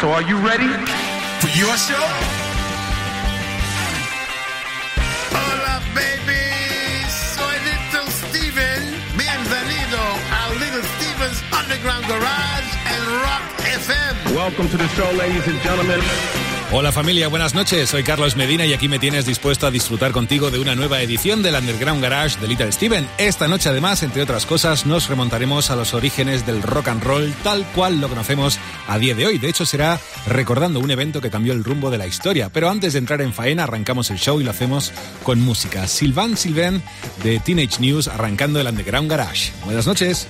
So are you ready for your show? Hola, baby. Soy Little Steven. Bienvenido a Little Steven's Underground Garage and Rock FM. Welcome to the show, ladies and gentlemen. Hola familia, buenas noches, soy Carlos Medina y aquí me tienes dispuesto a disfrutar contigo de una nueva edición del Underground Garage de Little Steven. Esta noche además, entre otras cosas, nos remontaremos a los orígenes del rock and roll tal cual lo conocemos a día de hoy. De hecho será recordando un evento que cambió el rumbo de la historia. Pero antes de entrar en faena arrancamos el show y lo hacemos con música. Sylvain Sylvain de Teenage News arrancando el Underground Garage. Buenas noches.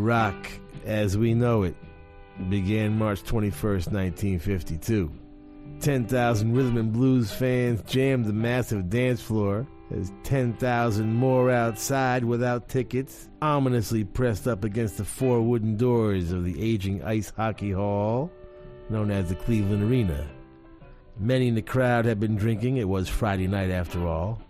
Rock, as we know it, began March 21st, 1952. 10,000 rhythm and blues fans jammed the massive dance floor as 10,000 more outside without tickets, ominously pressed up against the four wooden doors of the aging ice hockey hall known as the Cleveland Arena. Many in the crowd had been drinking, it was Friday night after all,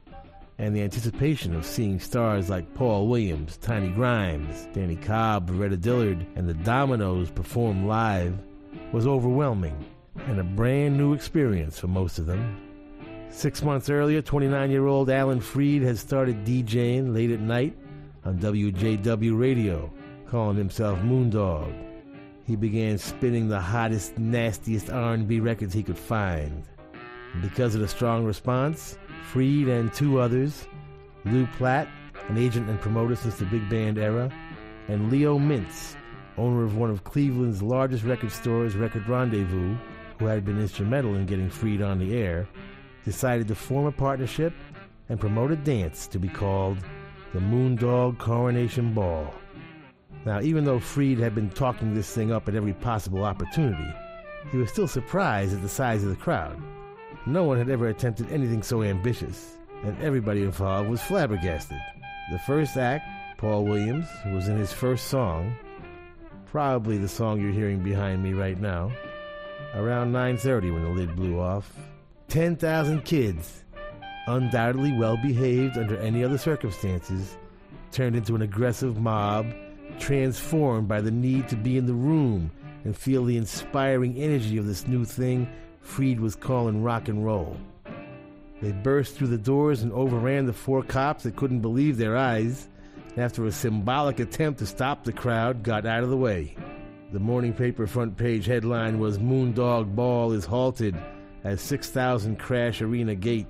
and the anticipation of seeing stars like Paul Williams, Tiny Grimes, Danny Cobb, Retta Dillard, and the Dominoes perform live was overwhelming and a brand new experience for most of them. 6 months earlier, 29-year-old Alan Freed had started DJing late at night on WJW radio, calling himself Moondog. He began spinning the hottest, nastiest R&B records he could find. Because of the strong response, Freed and two others, Lou Platt, an agent and promoter since the big band era, and Leo Mintz, owner of one of Cleveland's largest record stores, Record Rendezvous, who had been instrumental in getting Freed on the air, decided to form a partnership and promote a dance to be called the Moondog Coronation Ball. Now, even though Freed had been talking this thing up at every possible opportunity, he was still surprised at the size of the crowd. No one had ever attempted anything so ambitious, and everybody involved was flabbergasted. The first act, Paul Williams, who was in his first song, probably the song you're hearing behind me right now, around 9:30 when the lid blew off. 10,000 kids, undoubtedly well-behaved under any other circumstances, turned into an aggressive mob, transformed by the need to be in the room and feel the inspiring energy of this new thing Freed was calling rock and roll. They burst through the doors and overran the four cops that couldn't believe their eyes, and after a symbolic attempt to stop the crowd, got out of the way. The morning paper front page headline was Moondog Ball is halted at 6,000 Crash Arena Gate,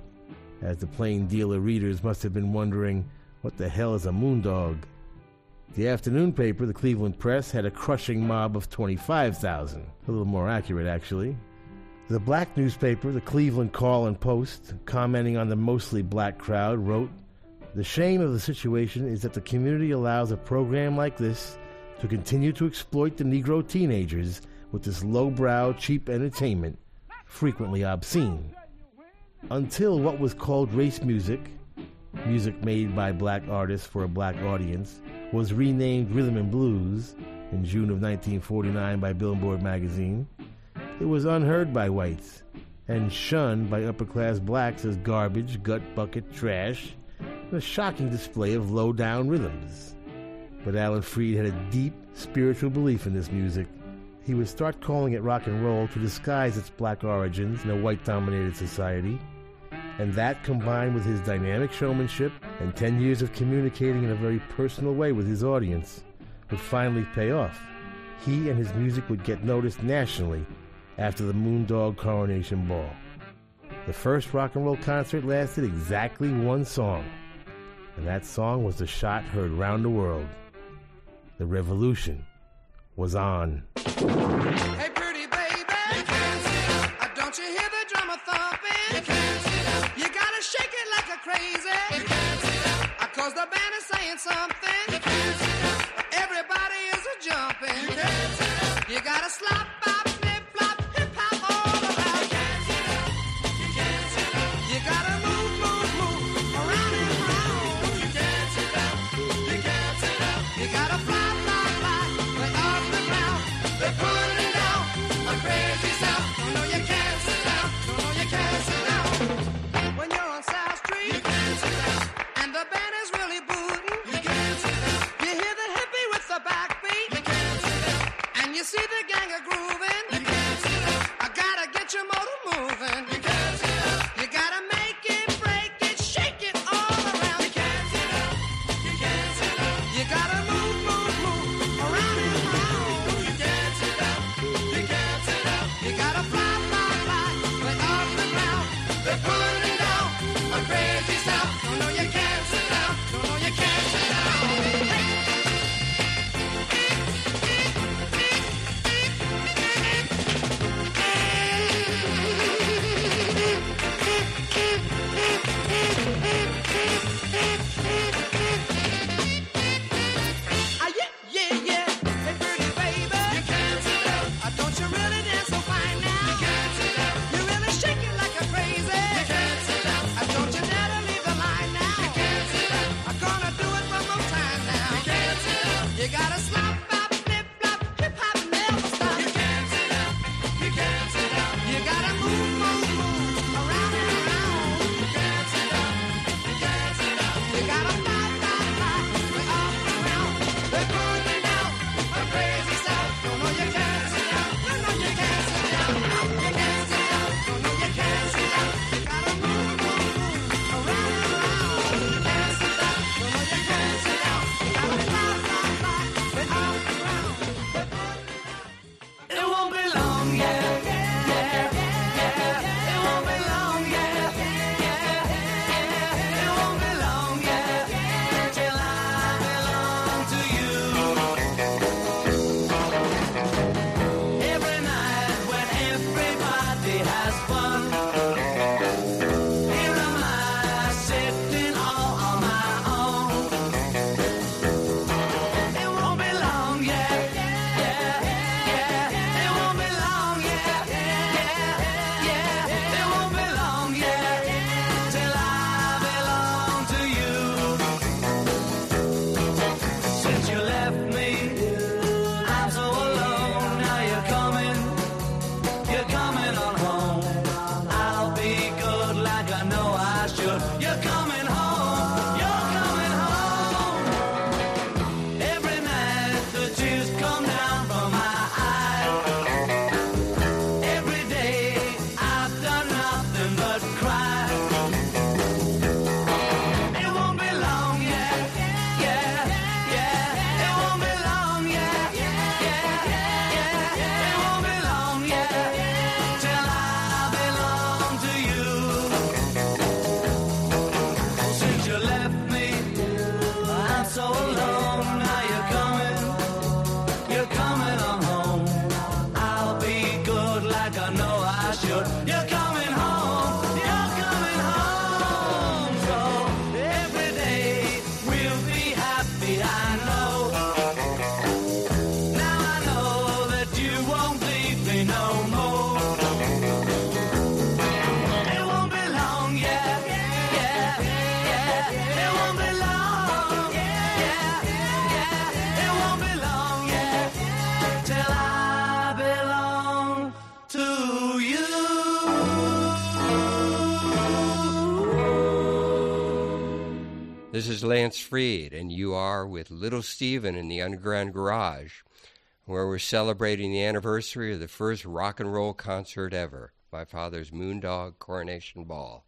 as the Plain Dealer readers must have been wondering, what the hell is a moondog? The afternoon paper, the Cleveland Press, had a crushing mob of 25,000, a little more accurate actually. The black newspaper, the Cleveland Call and Post, commenting on the mostly black crowd, wrote, "The shame of the situation is that the community allows a program like this to continue to exploit the Negro teenagers with this lowbrow, cheap entertainment, frequently obscene. Until what was called race music, music made by black artists for a black audience, was renamed rhythm and blues in June of 1949 by Billboard magazine, it was unheard by whites and shunned by upper-class blacks as garbage, gut bucket, trash, and a shocking display of low-down rhythms. But Alan Freed had a deep spiritual belief in this music. He would start calling it rock and roll to disguise its black origins in a white-dominated society, and that, combined with his dynamic showmanship and 10 years of communicating in a very personal way with his audience, would finally pay off. He and his music would get noticed nationally after the Moondog Coronation Ball." The first rock and roll concert lasted exactly one song, and that song was the shot heard round the world. The revolution was on. Hey, pretty baby, you can't sit up. Don't you hear the drummer thumping? You can't sit up. You gotta shake it like a crazy. You can't sit up. Cause the band is saying something. You can't sit up. Everybody is a jumping. You can't sit up. You gotta slap out. You see the gang a grooving. is Lance Freed, and you are with Little Steven in the Underground Garage, where we're celebrating the anniversary of the first rock and roll concert ever, my father's Moondog Coronation Ball.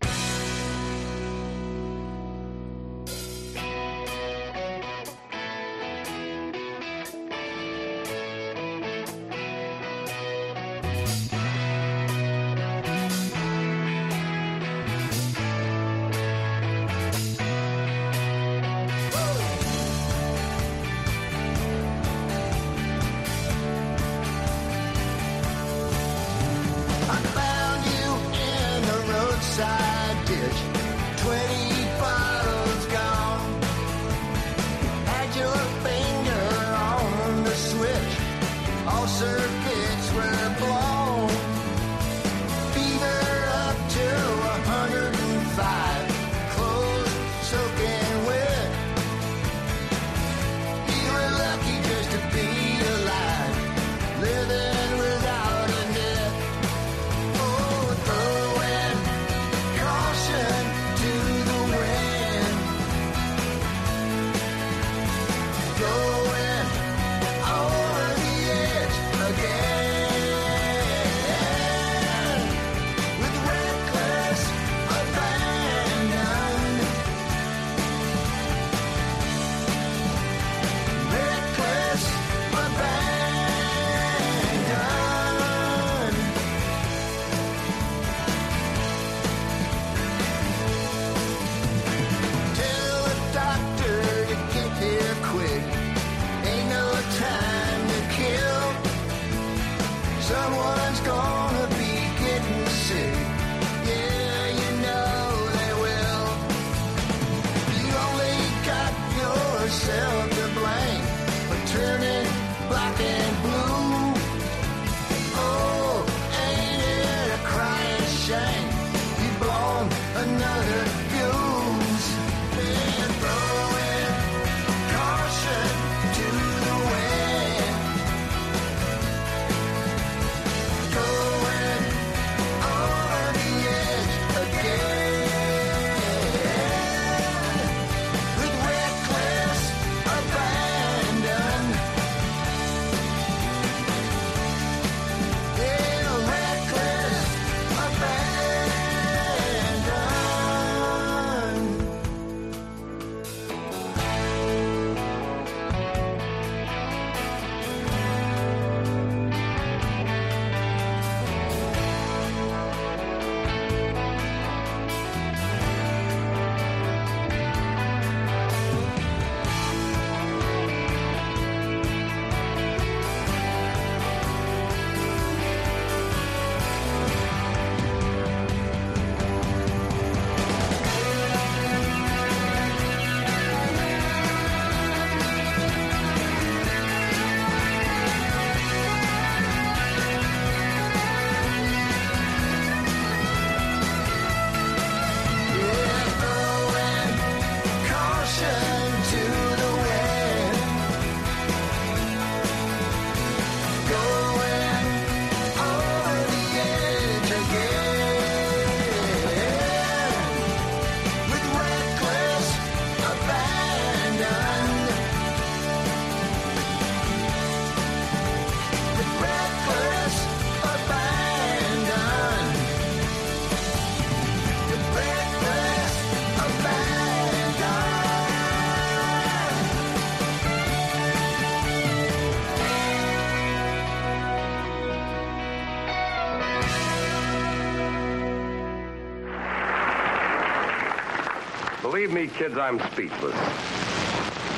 Believe me, kids, I'm speechless.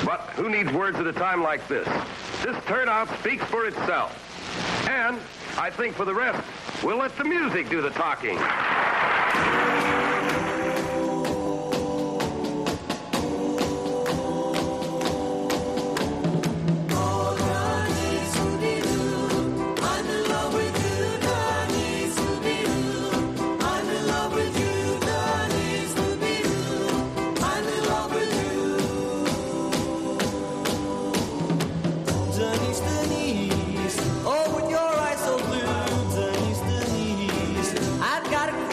But who needs words at a time like this? This turnout speaks for itself. And I think for the rest, we'll let the music do the talking. I've got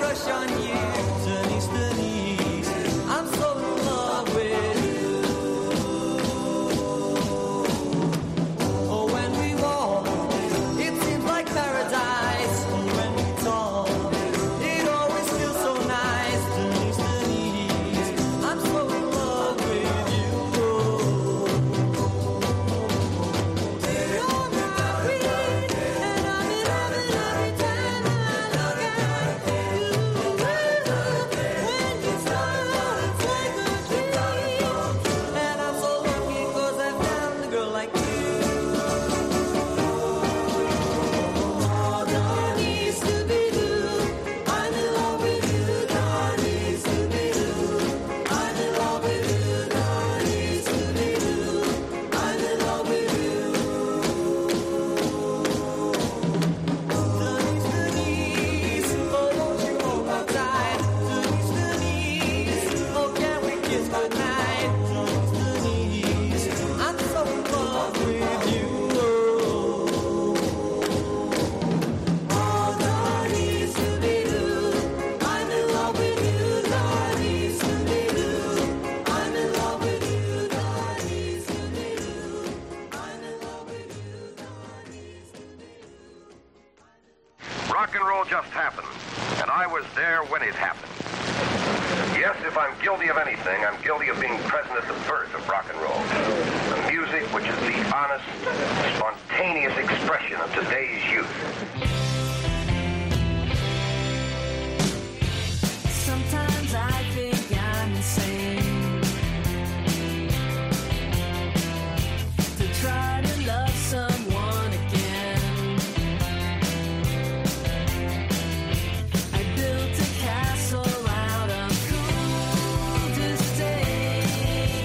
rock and roll just happened, and I was there when it happened. Yes, if I'm guilty of anything, I'm guilty of being present at the birth of rock and roll. The music, which is the honest, spontaneous expression of today's youth. Sometimes I think I'm insane to try to love someone again. I built a castle out of cool disdain,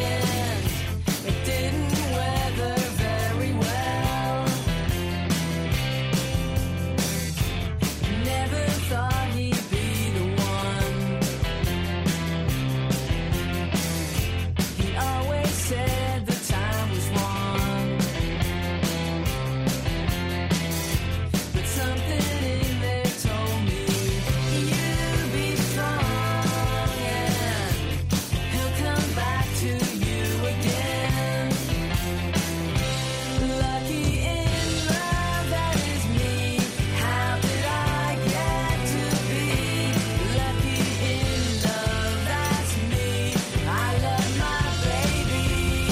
and it didn't weather very well. Never thought he'd said the time was wrong, but something in there told me you'll be strong and he'll come back to you again. Lucky in love, that is me. How did I get to be lucky in love? That's me. I love my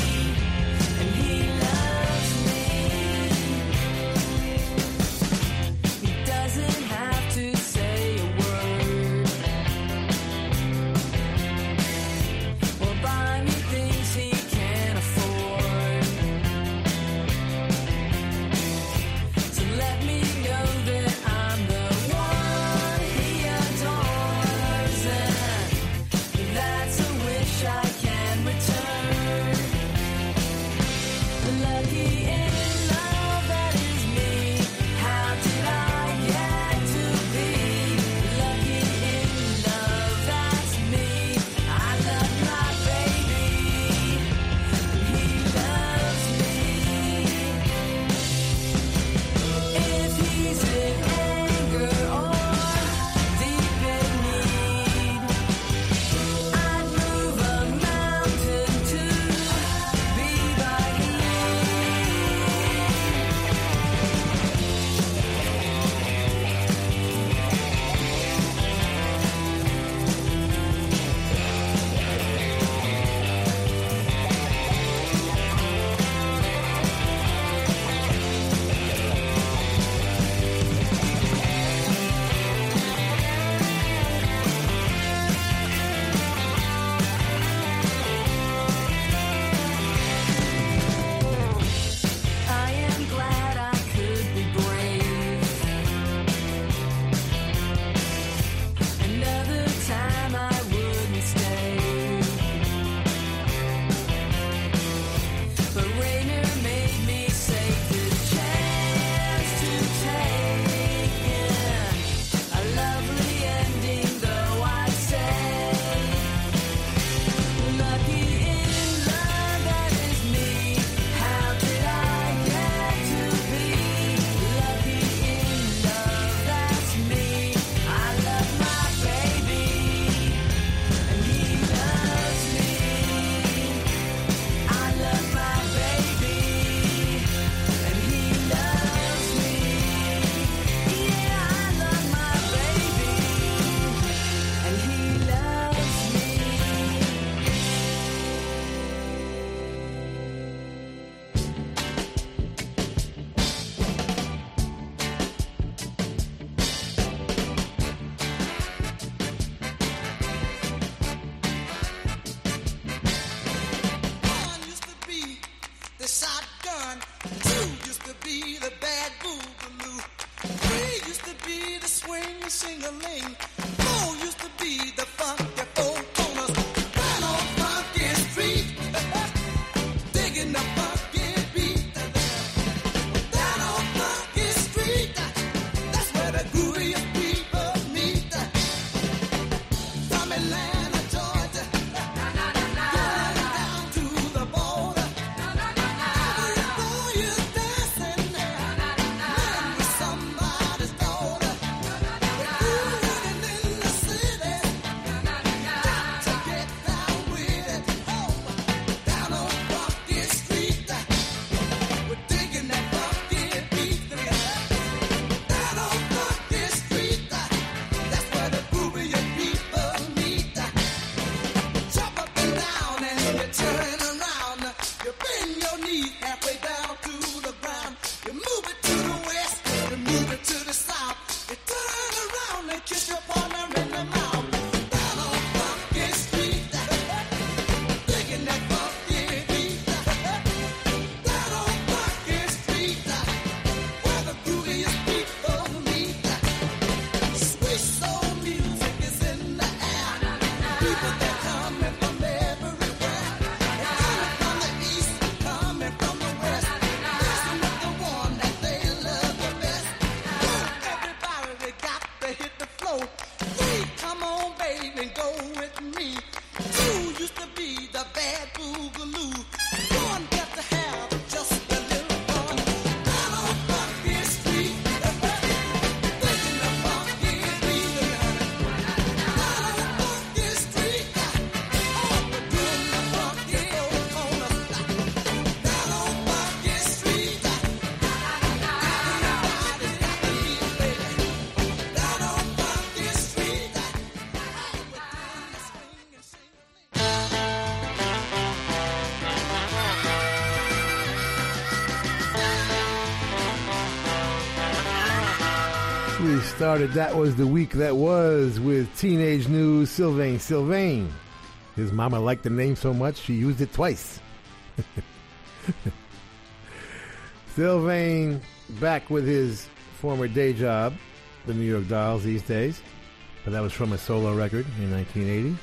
Started That Was the Week That Was with Teenage News, Sylvain Sylvain. His mama liked the name so much she used it twice. Sylvain back with his former day job, the New York Dolls these days, but that was from a solo record in 1980.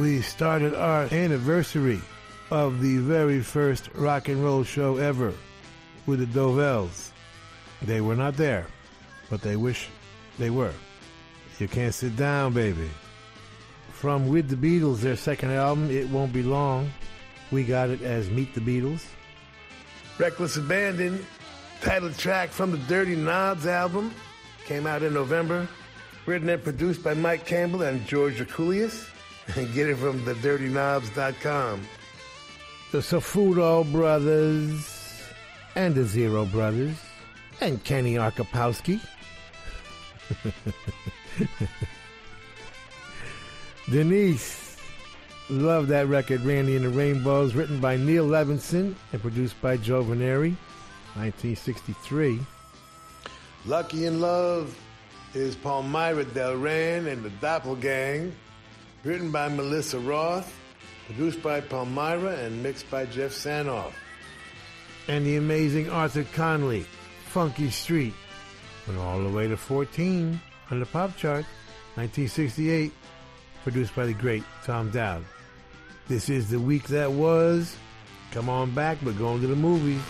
We started our anniversary of the very first rock and roll show ever with the Dovells. They were not there, but they wish they were. You Can't Sit Down, Baby. From With the Beatles, their second album, It Won't Be Long, we got it as Meet the Beatles. Reckless Abandon, title track from the Dirty Knobs album, came out in November. Written and produced by Mike Campbell and George Rekulius. And get it from thedirtyknobs.com. The Safudo Brothers and the Zero Brothers and Kenny Arkapowski. Denise, love that record, Randy and the Rainbows, written by Neil Levinson and produced by Joe Vanieri, 1963. Lucky in Love is Palmyra Del Ran and the Doppelgang, written by Melissa Roth, produced by Palmyra and mixed by Jeff Sanoff. And the amazing Arthur Conley, Funky Street, went all the way to 14 on the pop chart, 1968, produced by the great Tom Dowd. This is the week that was. Come on back, we're going to the movies.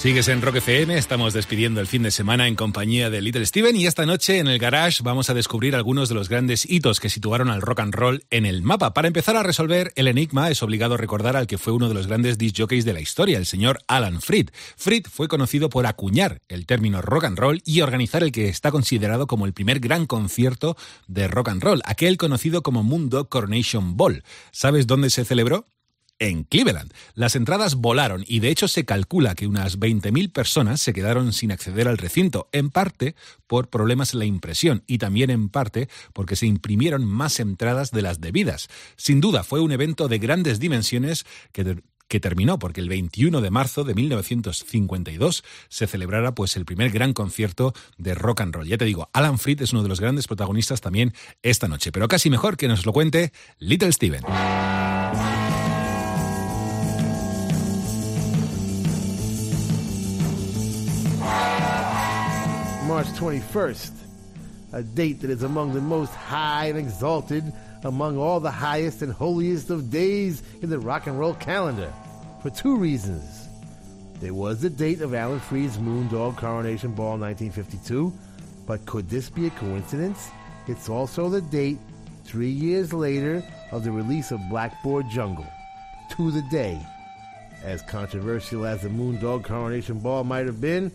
Sigues en Rock FM, estamos despidiendo el fin de semana en compañía de Little Steven y esta noche en el Garage vamos a descubrir algunos de los grandes hitos que situaron al rock and roll en el mapa. Para empezar a resolver el enigma es obligado recordar al que fue uno de los grandes disc jockeys de la historia, el señor Alan Freed. Freed fue conocido por acuñar el término rock and roll y organizar el que está considerado como el primer gran concierto de rock and roll, aquel conocido como Moondog Coronation Ball. ¿Sabes dónde se celebró? En Cleveland. Las entradas volaron y de hecho se calcula que unas 20.000 personas se quedaron sin acceder al recinto, en parte por problemas en la impresión y también en parte porque se imprimieron más entradas de las debidas. Sin duda fue un evento de grandes dimensiones que terminó porque el 21 de marzo de 1952 se celebrara pues el primer gran concierto de rock and roll. Ya te digo, Alan Freed es uno de los grandes protagonistas también esta noche, pero casi mejor que nos lo cuente Little Steven. March 21st, a date that is among the most high and exalted among all the highest and holiest of days in the rock and roll calendar, for two reasons. There was the date of Alan Freed's Moondog Coronation Ball 1952, but could this be a coincidence? It's also the date, 3 years later, of the release of Blackboard Jungle, to the day. As controversial as the Moondog Coronation Ball might have been,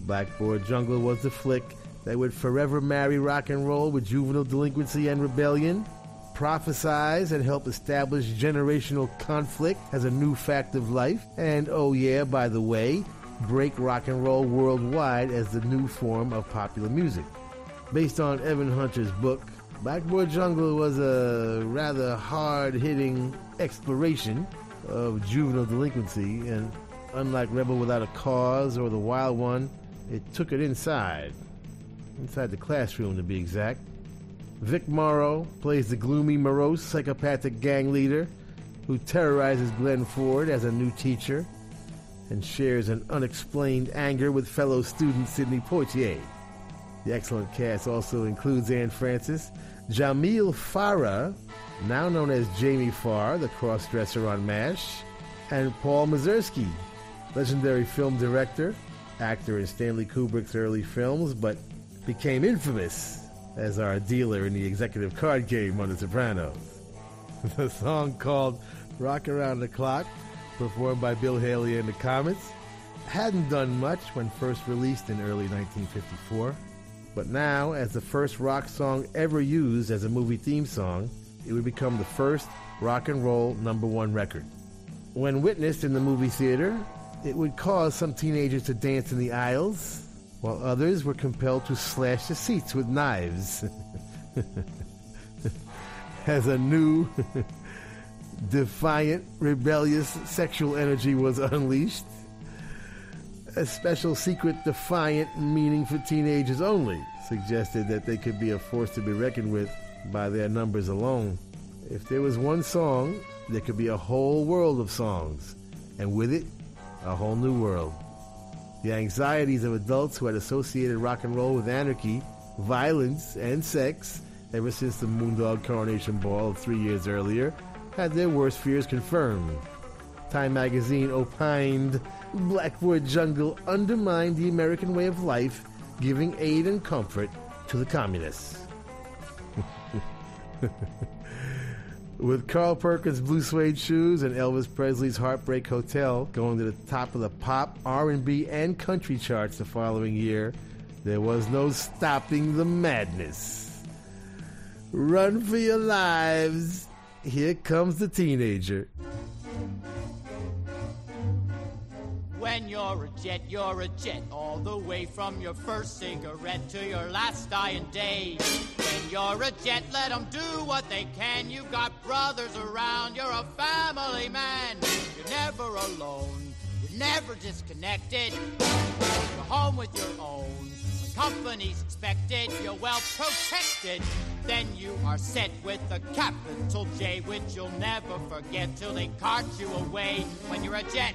Blackboard Jungle was the flick that would forever marry rock and roll with juvenile delinquency and rebellion, prophesize and help establish generational conflict as a new fact of life, and, oh yeah, by the way, break rock and roll worldwide as the new form of popular music. Based on Evan Hunter's book, Blackboard Jungle was a rather hard-hitting exploration of juvenile delinquency, and unlike Rebel Without a Cause or The Wild One, it took it inside the classroom to be exact. Vic Morrow plays the gloomy, morose, psychopathic gang leader who terrorizes Glenn Ford as a new teacher and shares an unexplained anger with fellow student Sidney Poitier. The excellent cast also includes Anne Francis, Jamil Farah, now known as Jamie Farr, the cross-dresser on MASH, and Paul Mazursky, legendary film director, actor in Stanley Kubrick's early films, but became infamous as our dealer in the executive card game on The Sopranos. The song called Rock Around the Clock, performed by Bill Haley and the Comets, hadn't done much when first released in early 1954, but now, as the first rock song ever used as a movie theme song, it would become the first rock and roll #1 record. When witnessed in the movie theater, it would cause some teenagers to dance in the aisles, while others were compelled to slash the seats with knives. As a new, defiant, rebellious sexual energy was unleashed, a special secret defiant meaning for teenagers only suggested that they could be a force to be reckoned with by their numbers alone. If there was one song, there could be a whole world of songs, and with it, a whole new world. The anxieties of adults who had associated rock and roll with anarchy, violence, and sex ever since the Moondog Coronation Ball 3 years earlier had their worst fears confirmed. Time magazine opined, Blackboard Jungle undermined the American way of life, giving aid and comfort to the communists. With Carl Perkins' Blue Suede Shoes and Elvis Presley's Heartbreak Hotel going to the top of the pop, R&B, and country charts the following year, there was no stopping the madness. Run for your lives. Here comes the teenager. When you're a jet, all the way from your first cigarette to your last dying day. When you're a jet, let them do what they can. You've got brothers around, you're a family man. You're never alone, you're never disconnected. You're home with your own, when company's expected. You're well protected, then you are set with a capital J, which you'll never forget till they cart you away. When you're a jet,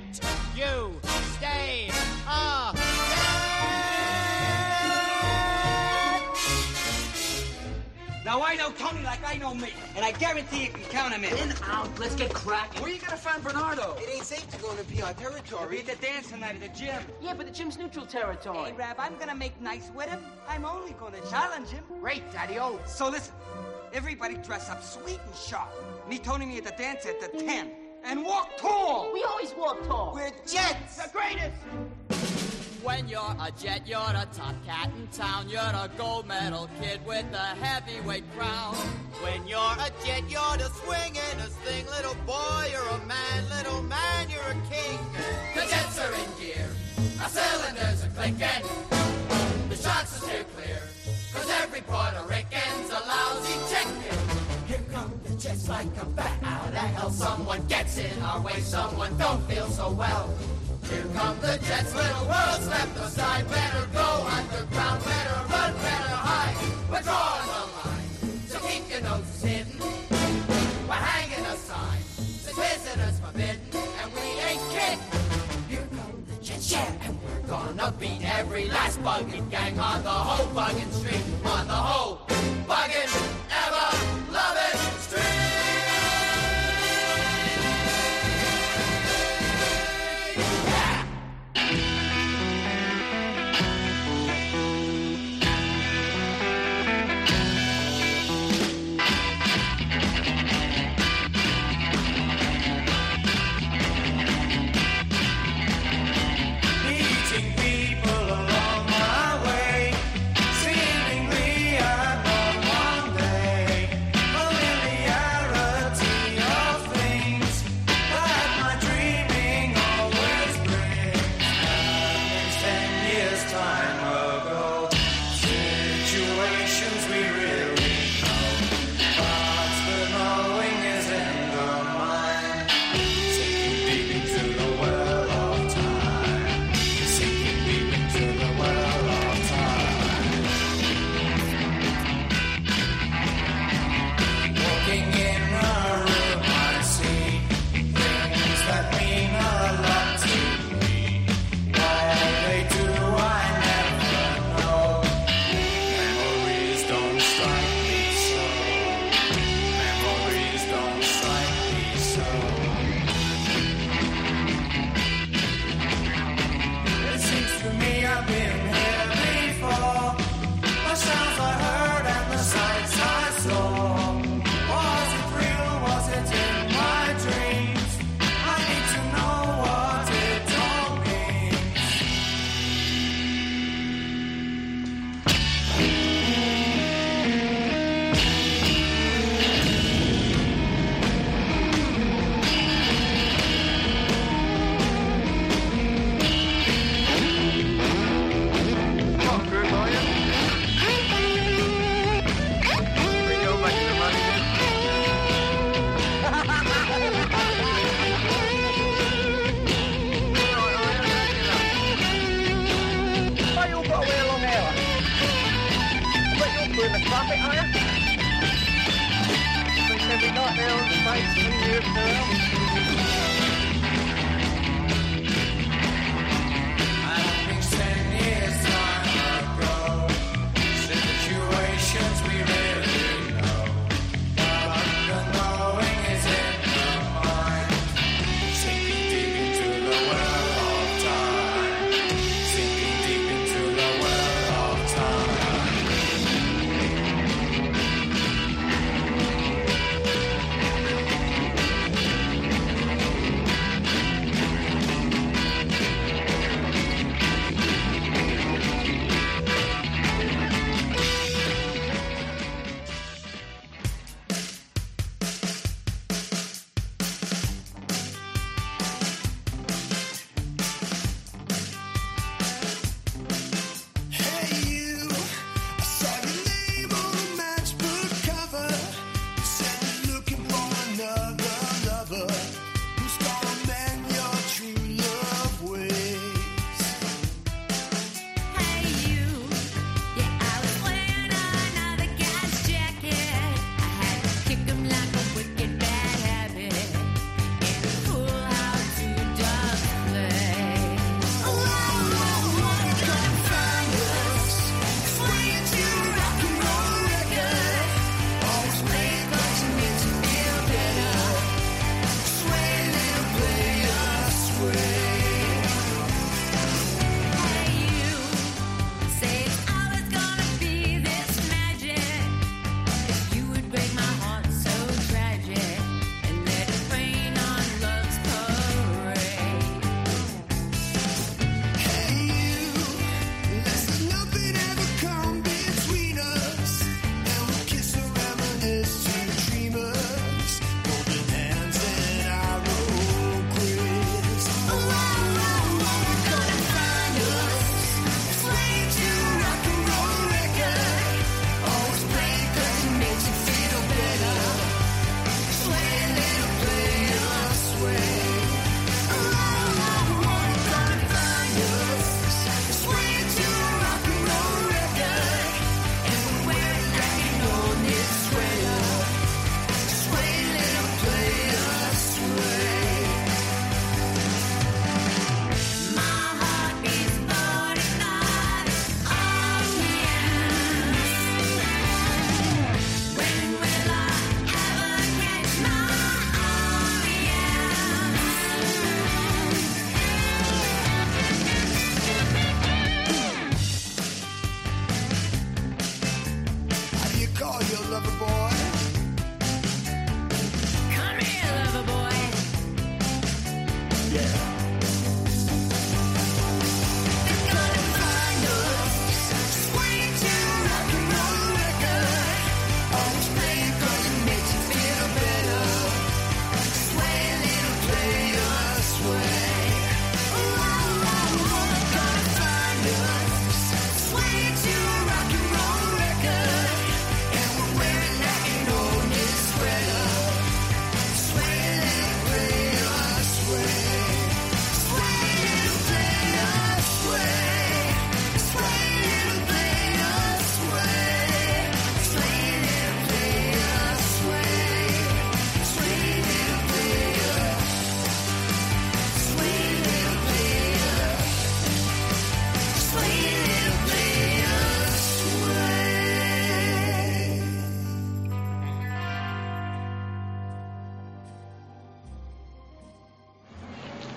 you stay away. Now I know Tony like I know me, and I guarantee you can count him in. Out, let's get cracking. Where you gonna find Bernardo? It ain't safe to go to P.R. territory. He's at the dance tonight at the gym. Yeah, but the gym's neutral territory. Hey, Rab, I'm gonna make nice with him. I'm only gonna challenge him. Great, Daddy-O. So listen, everybody dress up sweet and sharp. Meet Tony me at the dance at the 10. And walk tall! We always walk tall! We're jets! The greatest! When you're a jet, you're the top cat in town. You're the gold medal kid with the heavyweight crown. When you're a jet, you're the swingin'est thing. Little boy, you're a man. Little man, you're a king. The jets are in gear. Our cylinders are clinking. The shots are too clear. 'Cause every Puerto Rican's a lousy chicken. Here come the jets like a bat out of hell. Someone gets in our way, someone don't feel so well. Here come the jets, little world's left aside. Better go underground, better run, better hide. We're drawing a line, so keep your noses hidden. We're hanging a sign, so visitors forbidden, and we ain't kidding. Here come the jets, yeah, and we're gonna beat every last buggin' gang on the whole buggin' street, on the whole buggin'. People along my way, seeming tights when you're through. I think 10 years long ago, situations we rarely know, but unknowing is in the mind, sinking deep into the well of time, sinking deep into the well of time.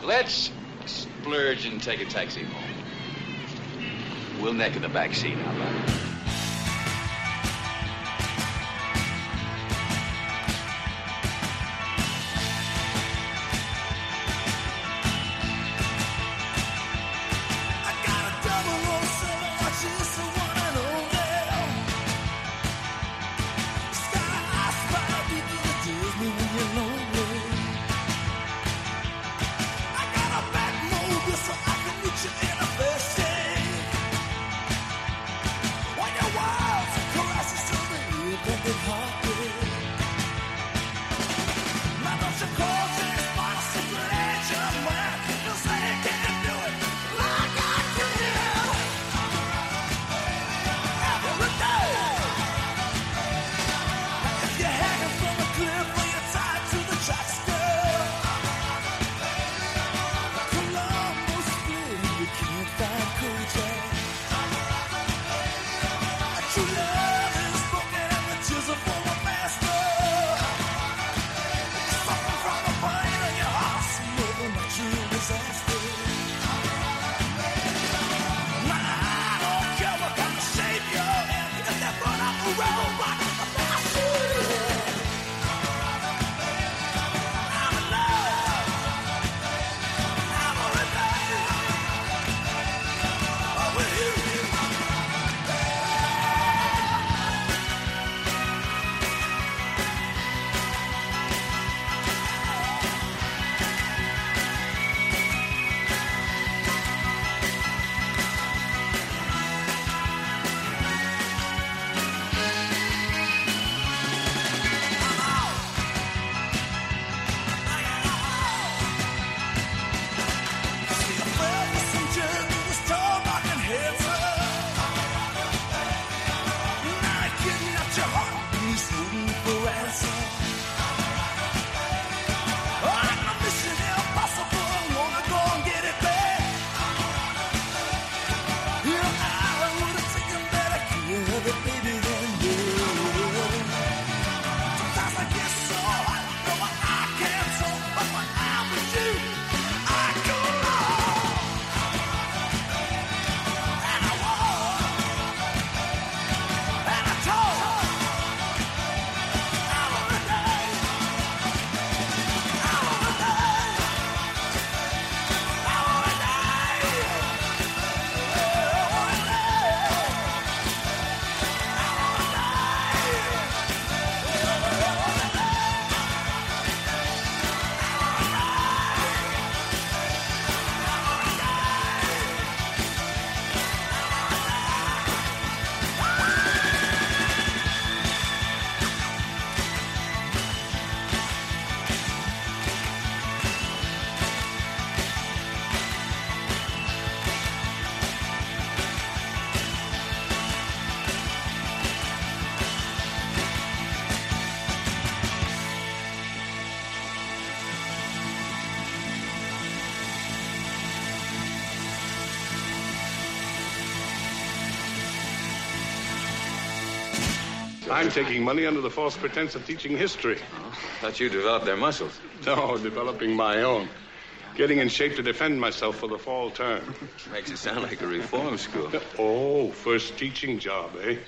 Let's splurge and take a taxi home. We'll neck in the back seat, how about it? I I'm taking money under the false pretense of teaching history. Oh, thought you developed their muscles. No, developing my own. Getting in shape to defend myself for the fall term. Makes it sound like a reform school. Oh, first teaching job, eh?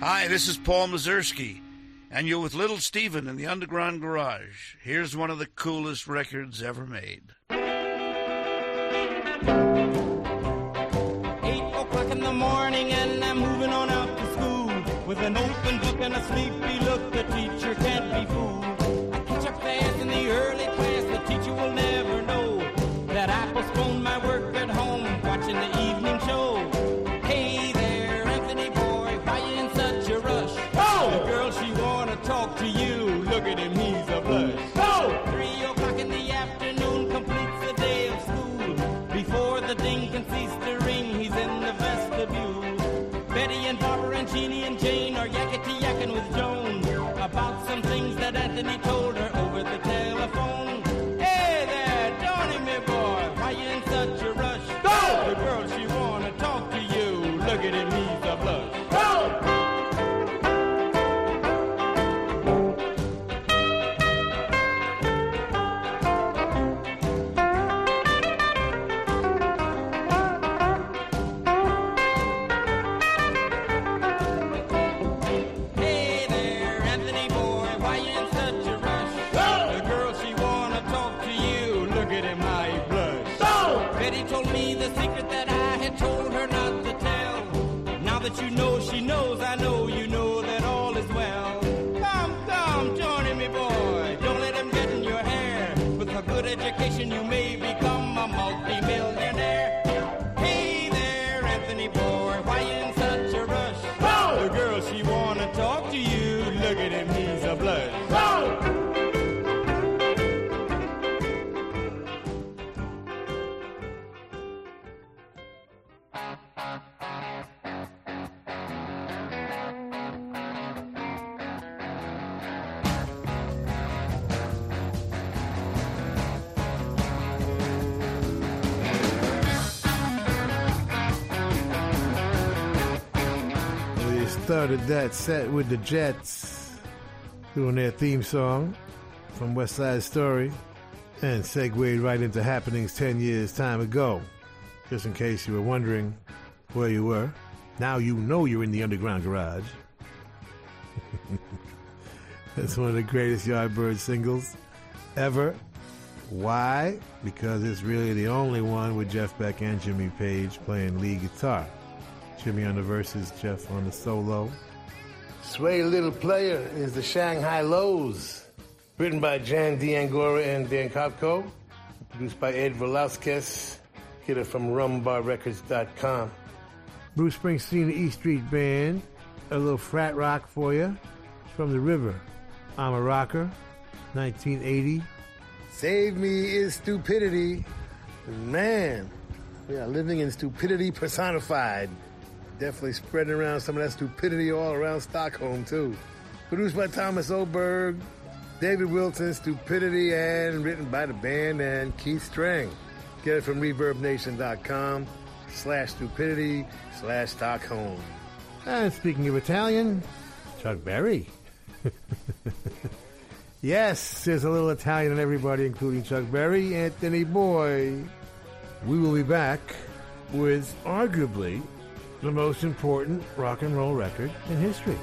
Hi, this is Paul Mazursky, and you're with Little Steven in the Underground Garage. Here's one of the coolest records ever made. 8 o'clock in the morning, and I'm moving on out to school. With an open book and a sleepy look, the teacher can't be fooled. I catch up fast in the early class, the teacher will never know that I postponed my work at home, watching the evening show. About some things that Anthony told her over the telephone. Hey there, Donnie, me boy, why you in such a rush? Go! The girl, she wanna talk to you. Look at him, he's a blush. Go! Started that set with the Jets doing their theme song from West Side Story and segued right into happenings 10 years time ago. Just in case you were wondering where you were, now you know you're in the underground garage. That's one of the greatest Yardbird singles ever. Why? Because it's really the only one with Jeff Beck and Jimmy Page playing lead guitar. Jimmy on the verses, Jeff on the solo. Sway Little Player is the Shanghai Lows, written by Jan D'Angora and Dan Kopko, produced by Ed Velasquez. Get it from rumbarrecords.com. Bruce Springsteen, the E Street Band, a little frat rock for you. It's from The River. I'm a Rocker, 1980. Save Me is Stupidity. Man, we are living in stupidity personified. Definitely spreading around some of that stupidity all around Stockholm, too. Produced by Thomas Oberg, David Wilson, Stupidity, and written by the band and Keith Strang. Get it from ReverbNation.com/stupidity/Stockholm. And speaking of Italian, Chuck Berry. Yes, there's a little Italian in everybody, including Chuck Berry, Anthony Boy. We will be back with arguably the most important rock and roll record in history.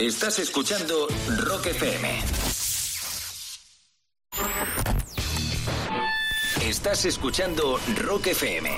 Estás escuchando Rock FM. Estás escuchando Rock FM.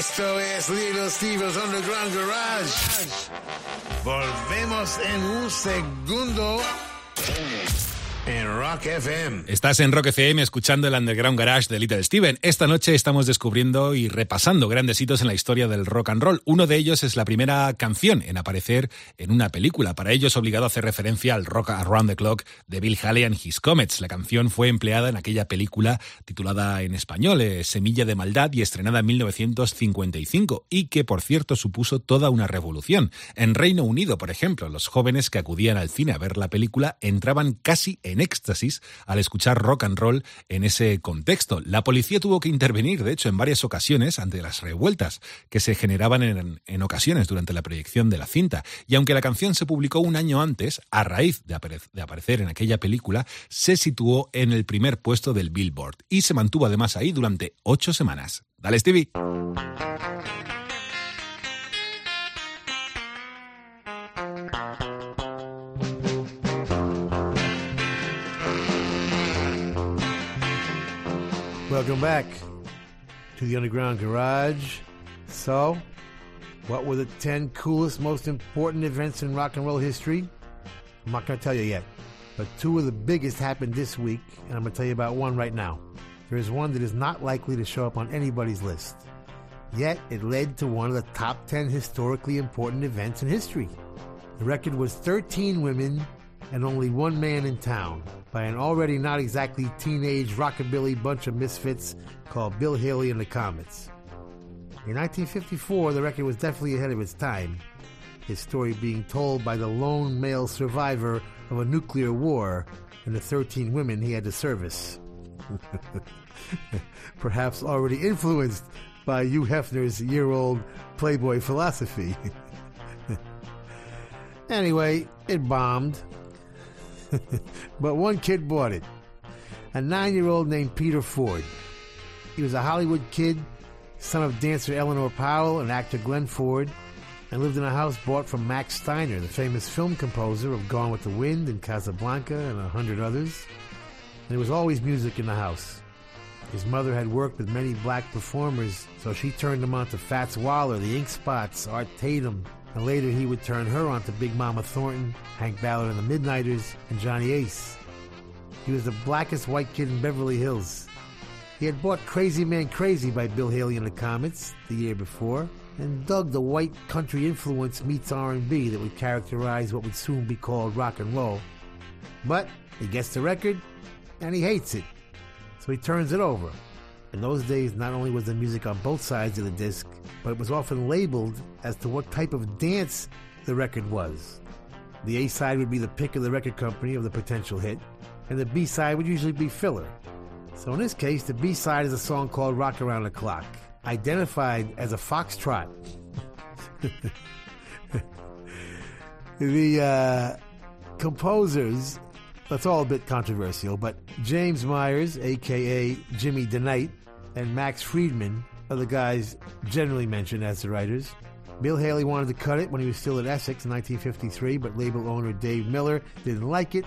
Esto es Little Steve's Underground Garage. Volvemos en un segundo en Rock FM. Estás en Rock FM escuchando el Underground Garage de Little Steven. Esta noche estamos descubriendo y repasando grandes hitos en la historia del rock and roll. Uno de ellos es la primera canción en aparecer en una película. Para ello es obligado a hacer referencia al Rock Around the Clock de Bill Haley and His Comets. La canción fue empleada en aquella película titulada en español Semilla de Maldad y estrenada en 1955 y que, por cierto, supuso toda una revolución. En Reino Unido, por ejemplo, los jóvenes que acudían al cine a ver la película entraban casi en éxtasis al escuchar rock and roll en ese contexto. La policía tuvo que intervenir, de hecho, en varias ocasiones ante las revueltas que se generaban en ocasiones durante la proyección de la cinta. Y aunque la canción se publicó un año antes, a raíz de aparecer en aquella película, se situó en el primer puesto del Billboard y se mantuvo además ahí durante 8 semanas. ¡Dale, Stevie! Welcome back to the Underground Garage. So, what were the 10 coolest, most important events in rock and roll history? I'm not going to tell you yet, but 2 of the biggest happened this week, and I'm going to tell you about one right now. There is one that is not likely to show up on anybody's list, yet it led to one of the top 10 historically important events in history. The record was 13 women and only 1 man in town, by an already not exactly teenage rockabilly bunch of misfits called Bill Haley and the Comets. In 1954, the record was definitely ahead of its time, his story being told by the lone male survivor of a nuclear war and the 13 women he had to service. Perhaps already influenced by Hugh Hefner's year-old Playboy philosophy. Anyway, it bombed. But one kid bought it, a 9-year-old named Peter Ford. He was a Hollywood kid, son of dancer Eleanor Powell and actor Glenn Ford, and lived in a house bought from Max Steiner, the famous film composer of Gone with the Wind and Casablanca and 100 others. And there was always music in the house. His mother had worked with many black performers, so she turned him on to Fats Waller, the Ink Spots, Art Tatum, and later he would turn her on to Big Mama Thornton, Hank Ballard and the Midnighters, and Johnny Ace. He was the blackest white kid in Beverly Hills. He had bought Crazy Man Crazy by Bill Haley and the Comets the year before, and dug the white country influence meets R&B that would characterize what would soon be called rock and roll. But he gets the record, and he hates it, so he turns it over. In those days, not only was the music on both sides of the disc, but it was often labeled as to what type of dance the record was. The A-side would be the pick of the record company of the potential hit, and the B-side would usually be filler. So in this case, the B-side is a song called Rock Around the Clock, identified as a foxtrot. The composers, that's all a bit controversial, but James Myers, a.k.a. Jimmy DeKnight, and Max Friedman are the guys generally mentioned as the writers. Bill Haley wanted to cut it when he was still at Essex in 1953, but label owner Dave Miller didn't like it,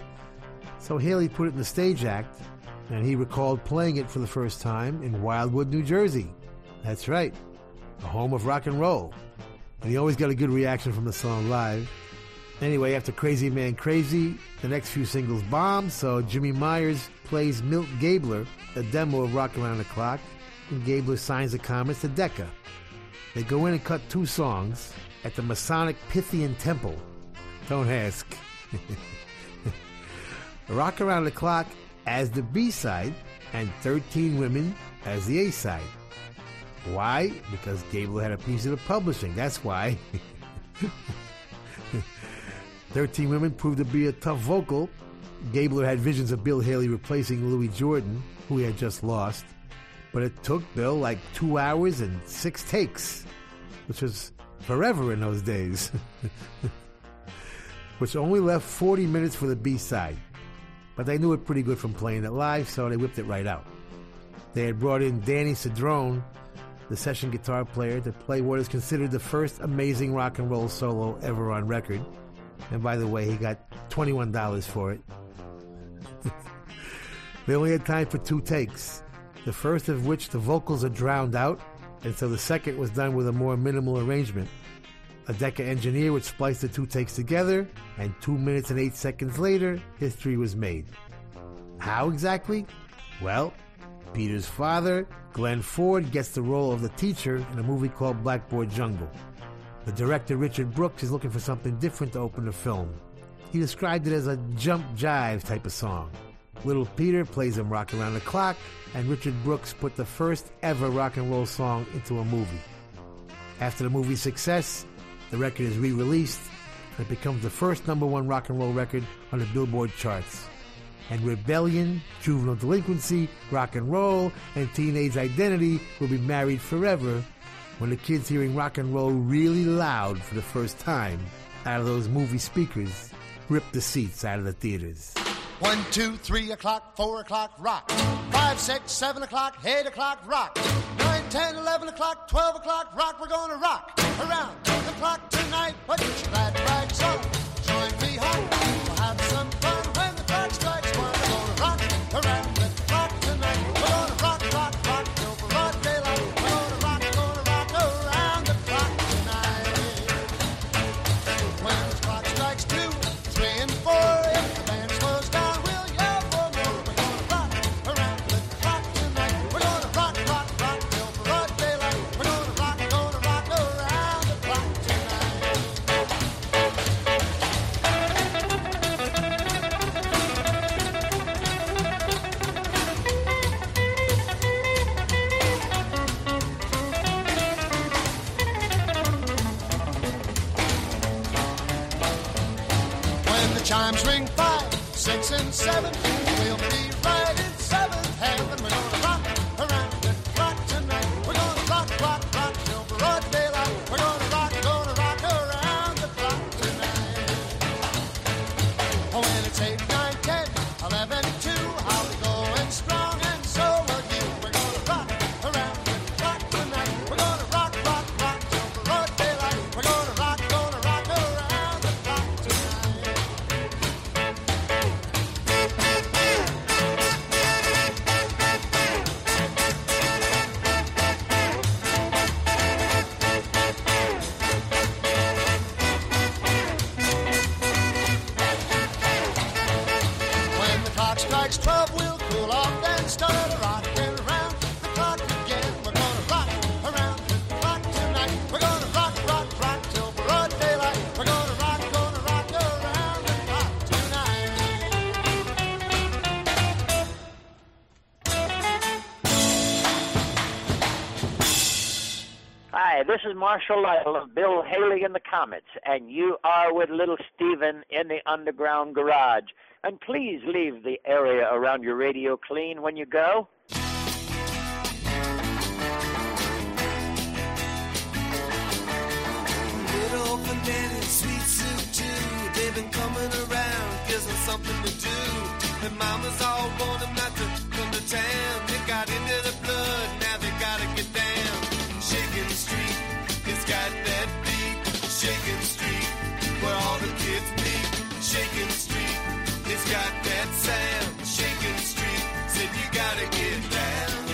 so Haley put it in the stage act, and he recalled playing it for the first time in Wildwood, New Jersey. That's right, the home of rock and roll. And he always got a good reaction from the song live. Anyway, after Crazy Man Crazy, the next few singles bombed, so Jimmy Myers plays Milt Gabler, a demo of Rock Around the Clock, and Gabler signs the Comets to Decca. They go in and cut 2 songs at the Masonic Pythian Temple. Don't ask. Rock Around the Clock as the B-side and 13 Women as the A-side. Why? Because Gabler had a piece of the publishing, that's why. 13 Women proved to be a tough vocal. Gabler had visions of Bill Haley replacing Louis Jordan, who he had just lost. But it took Bill like 2 hours and 6 takes, which was forever in those days, which only left 40 minutes for the B-side. But they knew it pretty good from playing it live, so they whipped it right out. They had brought in Danny Cedrone, the session guitar player, to play what is considered the first amazing rock and roll solo ever on record. And by the way, he got $21 for it. They only had time for 2 takes, the first of which the vocals are drowned out and so the second was done with a more minimal arrangement. A Decca engineer would splice the two takes together, and 2 minutes and 8 seconds later, history was made. How exactly? Well, Peter's father, Glenn Ford, gets the role of the teacher in a movie called Blackboard Jungle. The director, Richard Brooks, is looking for something different to open the film. He described it as a jump jive type of song. Little Peter plays him Rock Around the Clock, and Richard Brooks put the first ever rock and roll song into a movie. After the movie's success, the record is re-released, and it becomes the first #1 rock and roll record on the Billboard charts. And rebellion, juvenile delinquency, rock and roll, and teenage identity will be married forever when the kids hearing rock and roll really loud for the first time out of those movie speakers rip the seats out of the theaters. 1, 2, 3 o'clock, 4 o'clock, rock. 5, 6, 7 o'clock, 8 o'clock, rock. 9, 10, 11 o'clock, 12 o'clock, rock. We're gonna rock around the clock tonight. Put your glad rags on. Join me home. We'll have some fun when the clock strikes 1. We're gonna rock around the clock tonight. We're gonna rock, rock till broad daylight. We're gonna rock around the clock tonight. When the clock strikes 2, 3, and 4, if the band slows down, we'll yell for more. We're gonna rock around the clock tonight. We're gonna rock till broad daylight. We're gonna rock around the clock tonight. When the chimes ring 5, 6, and 7, we'll be right in 7th heaven. We're gonna rock around the clock tonight. We're gonna rock till broad daylight. We're gonna rock around the clock tonight. Oh, when it's 8, 9, 10, 11, 2, I'll be going strong and so will you. We're gonna rock around the clock tonight. We're gonna rock till broad daylight. We're gonna rock around the clock tonight. When the clock strikes 12, we'll cool off and start rocking around the clock again. We're gonna rock around the clock tonight. We're gonna rock till broad daylight. We're gonna rock around the clock tonight. Hi, this is Marshall Lytle of Bill Haley and the Comets, and you are with Little Steven in the Underground Garage. And please leave the area around your radio clean when you go. Good old bandana and sweet suit too. They've been coming around, gives them something to do. And mama's all want them not to come to town. They got into the blood, now they gotta get down. Shaking the street, it's got that beat. Shaking the street, where all the kids be. Shaking the street, it's got that sound. Shaking the street, said you gotta get down.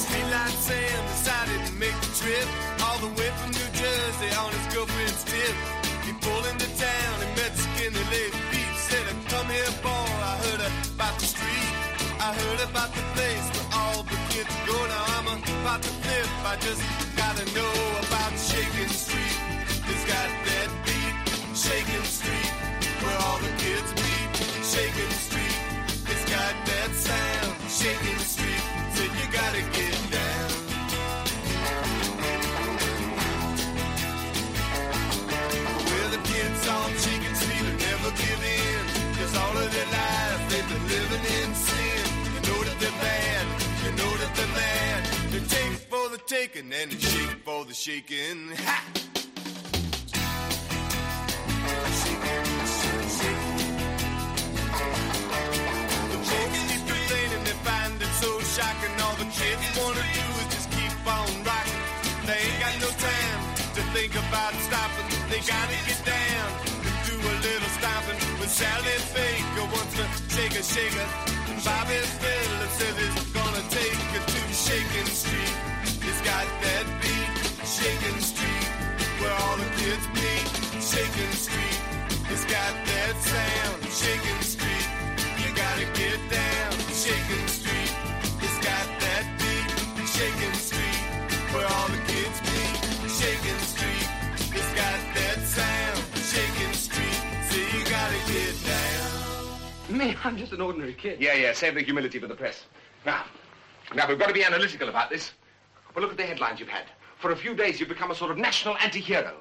Streetlight Sam decided to make the trip all the way from New Jersey on his girlfriend's tip. He pulled into town and met skinny lady Pete. Said, "Come here, boy, I heard about the street. I heard about the place where all the kids go. Now I'm about to flip. I just gotta know about Shaking Street. It's got that beat. Shaking Street, where all the kids meet. Shaking Street, it's got that sound. Shaking Street, said you gotta get down." Well, the kids on Shaking Street will never give in. 'Cause all of their lives they've been living in sin. You know that they're bad, you know that they're mad. They take for the taking and they shake for the shaking. Ha! Shaking, shaking, shaking. They're walking these streets and they find it so shocking. All the kids wanna do is just keep on rocking. They ain't got no time to think about stopping. They gotta get down. A little stopping with Sally Baker once Mr. Shaker Shaker. Bobby's fiddler says he's gonna take you to Shakin' Street. It's got that beat, Shakin' Street, where all the kids meet, Shakin' Street. It's got that sound, Shakin' Street. You gotta get down, Shakin' Street. It's got that beat, Shakin' Street, where all the kids meet, Shakin' Street. It's got that sound, Shakin' Street. So you gotta get down. Me, I'm just an ordinary kid. Yeah, save the humility for the press. Now, we've got to be analytical about this. Well, look at the headlines you've had. For a few days, you've become a sort of national anti-hero.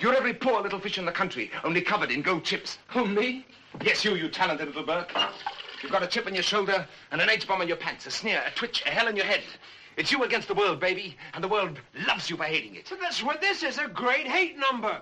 You're every poor little fish in the country, only covered in gold chips. Oh, me? Yes, you talented little bird. You've got a chip on your shoulder and an H-bomb on your pants, a sneer, a twitch, a hell in your head. It's you against the world, baby, and the world loves you for hating it. So that's what this is, a great hate number.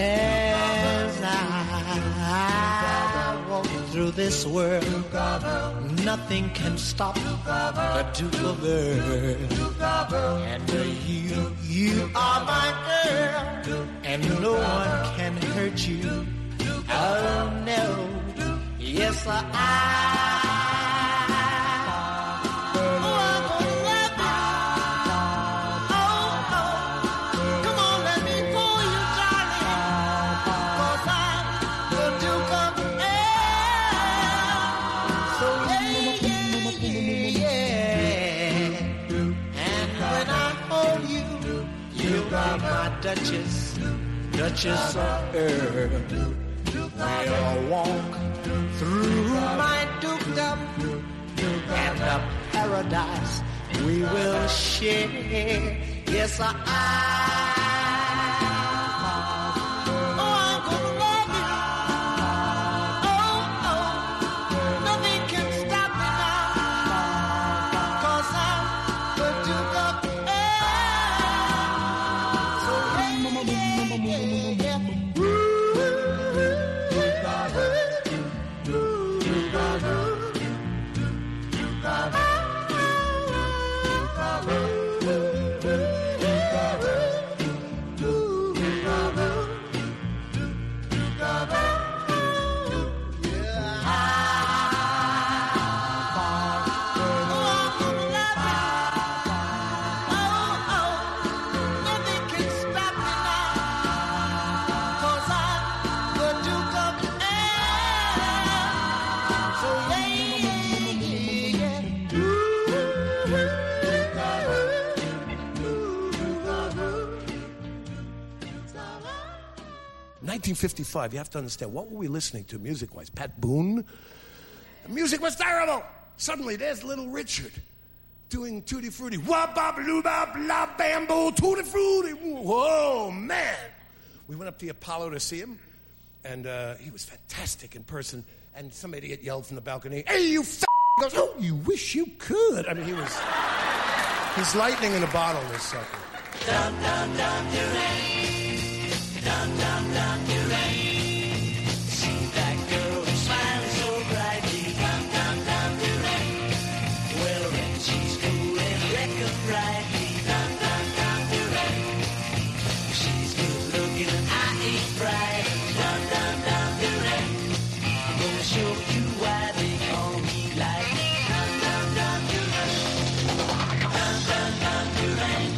As I through this world. Nothing can stop the Duke of Earl. And you are my girl, and no one can hurt you. Oh no, yes Duchess, Duchess of Earl, we'll walk through my dukedom and a paradise we will share. Yes, I'm gonna love you. Oh, oh, nothing can stop me now, 'cause I'm the Duke of Earl. In 1955, you have to understand, what were we listening to music-wise? Pat Boone? The music was terrible! Suddenly, there's Little Richard doing Tutti Frutti. Wah-bop-loo-bop-la-bambo, Tutti Frutti! Whoa, man! We went up to the Apollo to see him, and he was fantastic in person, and some idiot yelled from the balcony, "Hey, you f***!" He goes, "Oh, you wish you could!" I mean, he was... He's lightning in a bottle, this sucker. Dum-dum-dum, you ain't. Dum, dum, dum, Durain. See that girl who smiles so brightly. Dum, dum, dum, Durain. Well, when she's cool and record brightly. Dum, dum, dum, Durain. She's good looking and I ain't bright. Dum, dum, dum, Durain. I'm gonna show you why they call me like. Dum, dum, dum, Durain. Dum, dum, dum, Durain.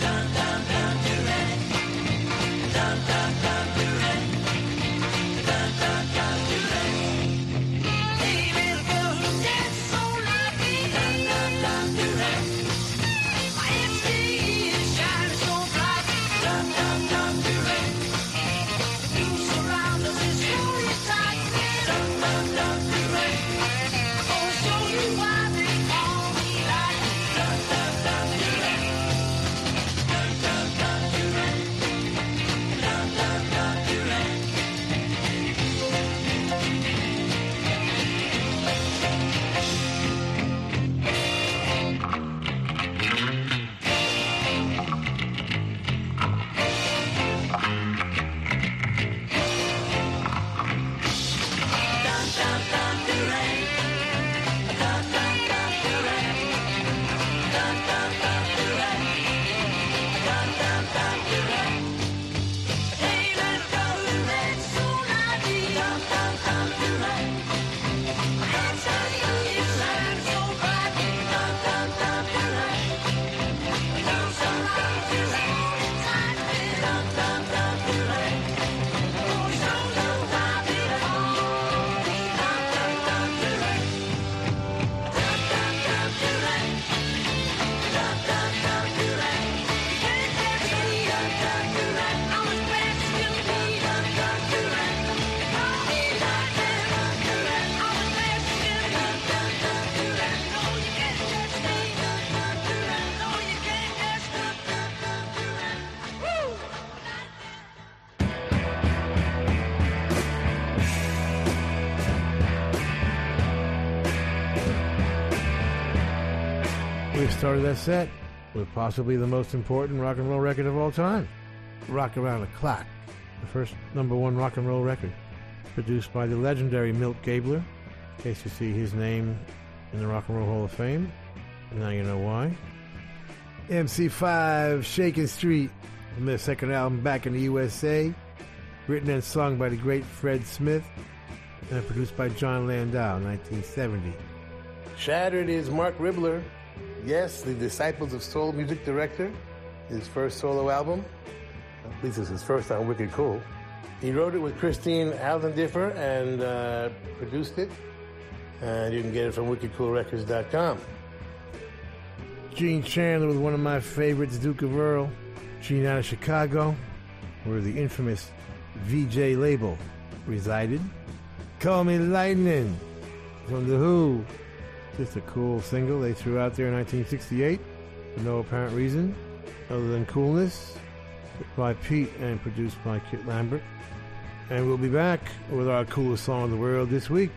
Dum, dum, dum, Durain. Dun, dun, dun, Durain. Dun, dun, dun, Durain. Hey, little girl who dance so lively. Dun, dun, dun, Durain. My MC is shining so bright. Dun, dun, dun, Durain. The blues around us is really tight. Dun, dun, dun, Durain. I'm gonna show you why they call me like. Dun, dun, dun, Durain. Dun, dun, dun, Durain. Started that set with possibly the most important rock and roll record of all time, Rock Around the Clock, the first number one rock and roll record. produced by the legendary Milt Gabler, in case you see his name in the Rock and Roll Hall of Fame. Now you know why. MC5, Shakin' Street, from their second album, Back in the USA, written and sung by the great Fred Smith, and produced by John Landau, 1970. Shattered is Mark Ribbler, yes, the Disciples of Soul music director, his first solo album, at least it's his first on Wicked Cool. He wrote it with Christine Allendiffer and produced it, and you can get it from wickedcoolrecords.com. Gene Chandler was one of my favorites, Duke of Earl. Gene out of Chicago, where the infamous VJ label resided. Call Me Lightning from The Who. Just a cool single they threw out there in 1968 for no apparent reason other than coolness. By Pete and produced by Kit Lambert. And we'll be back with our coolest song in the world this week.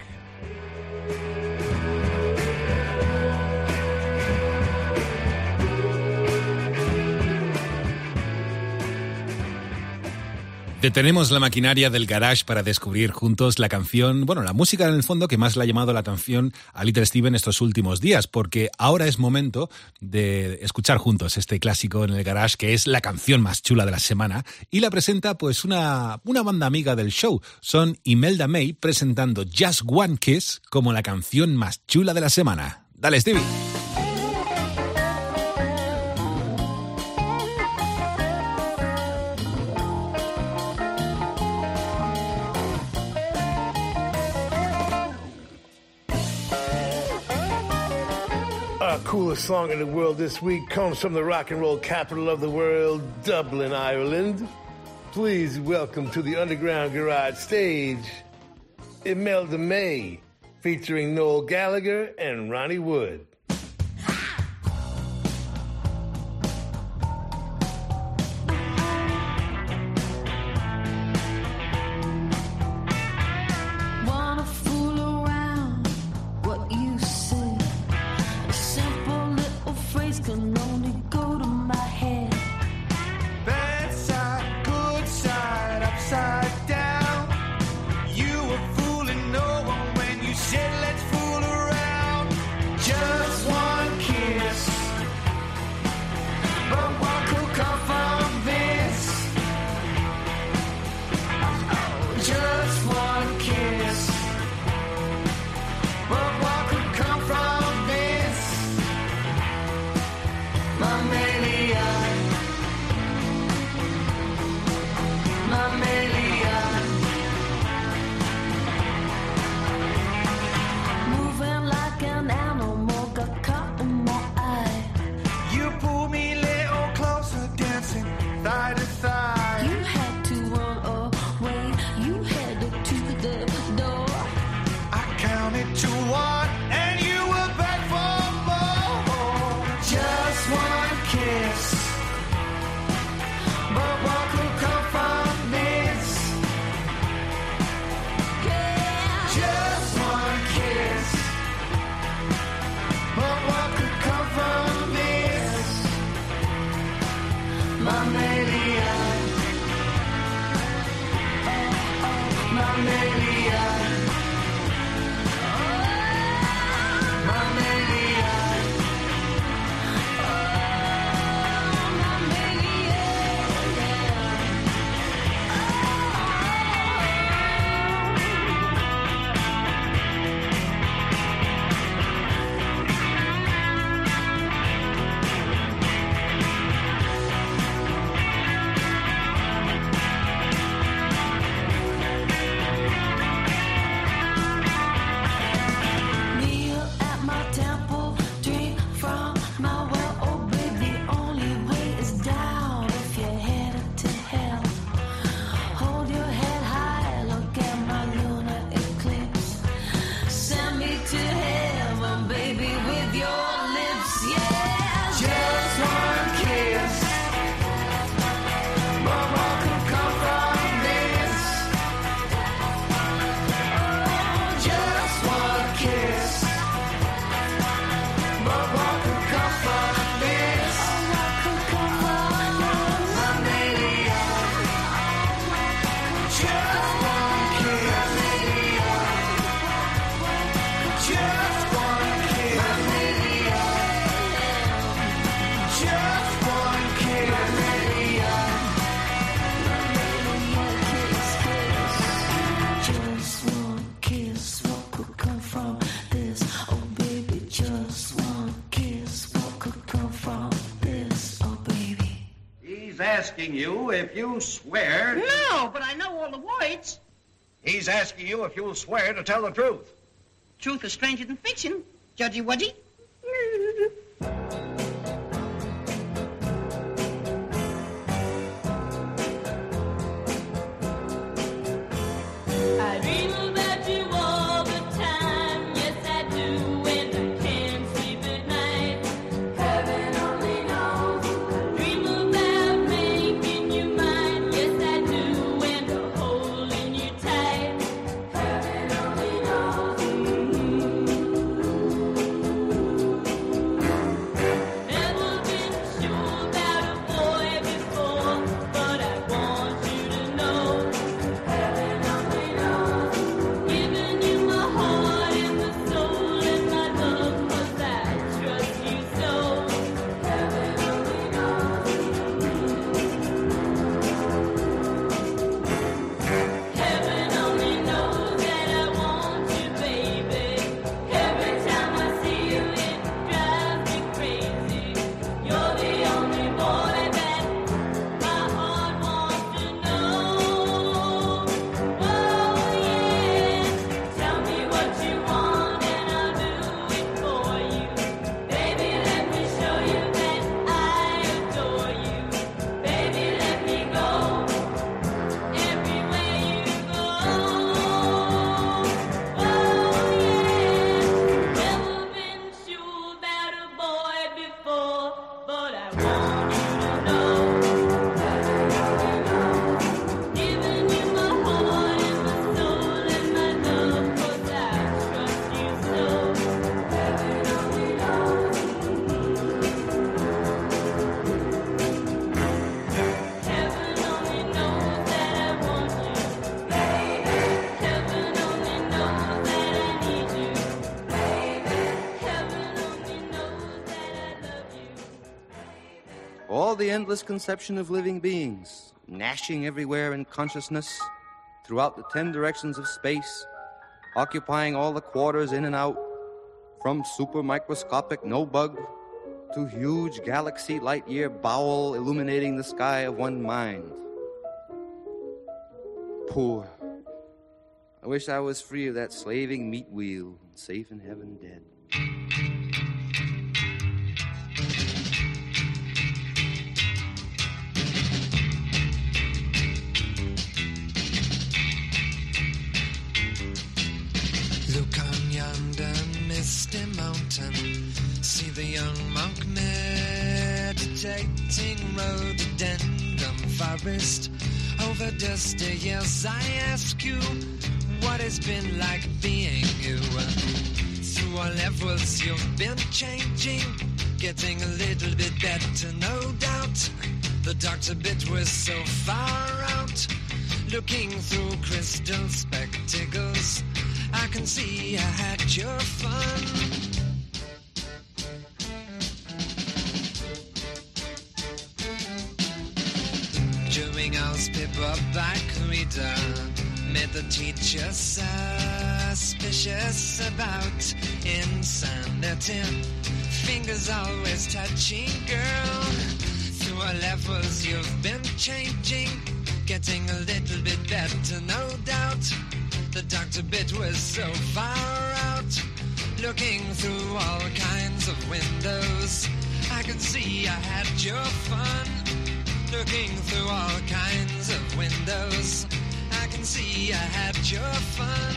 Detenemos la maquinaria del garage para descubrir juntos la canción, bueno, la música en el fondo que más le ha llamado la atención a Little Steven estos últimos días, porque ahora es momento de escuchar juntos este clásico en el garage, que es la canción más chula de la semana, y la presenta pues una banda amiga del show. Son Imelda May presentando Just One Kiss como la canción más chula de la semana. Dale, Stevie. Coolest song in the world this week comes from the rock and roll capital of the world, Dublin, Ireland. Please welcome to the Underground Garage stage, Imelda May, featuring Noel Gallagher and Ronnie Wood. Just He's asking you if you swear... No, but I know all the words. He's asking you if you'll swear to tell the truth. Truth is stranger than fiction, Judgy Wudgy. The endless conception of living beings, gnashing everywhere in consciousness, throughout the 10 directions of space, occupying all the quarters in and out, from supermicroscopic no-bug to huge galaxy light-year bowel illuminating the sky of one mind. Poor. I wish I was free of that slaving meat wheel, and safe in heaven dead. Misty mountain, see the young monk meditating, rhododendron forest over dusty hills. I ask you what it's been like being you. Through all levels you've been changing, getting a little bit better, no doubt. The doctor bit was so far out, looking through crystal spectacles. I can see I had your fun. Doing house paperback reader made the teacher suspicious about insanity. Fingers always touching, girl. Through our levels you've been changing, getting a little bit better, no doubt. The doctor bit was so far out, looking through all kinds of windows. I could see I had your fun, looking through all kinds of windows. I can see I had your fun.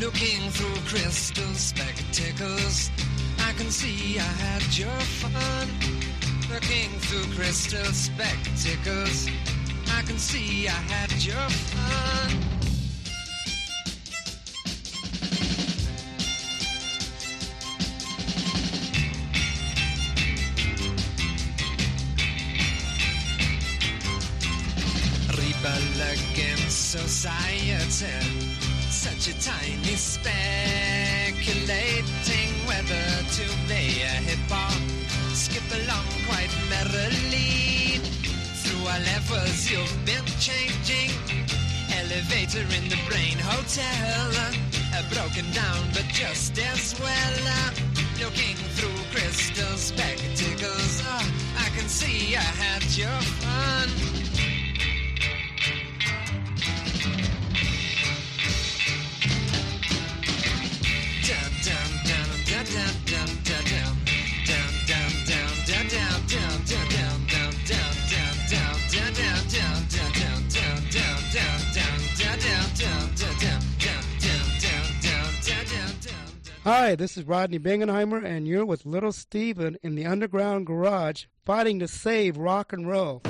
Looking through crystal spectacles, I can see I had your fun. Looking through crystal spectacles, I can see I had your fun. Rebel against society, such a tiny span. calculating whether to play a hip hop. Skip along quite merrily. Through our levels you've been changing. Elevator in the brain hotel. Broken down but just as well. Looking through crystal spectacles. Oh, I can see I had your fun. Hi, this is Rodney Bingenheimer, and you're with Little Steven in the Underground Garage, fighting to save rock and roll.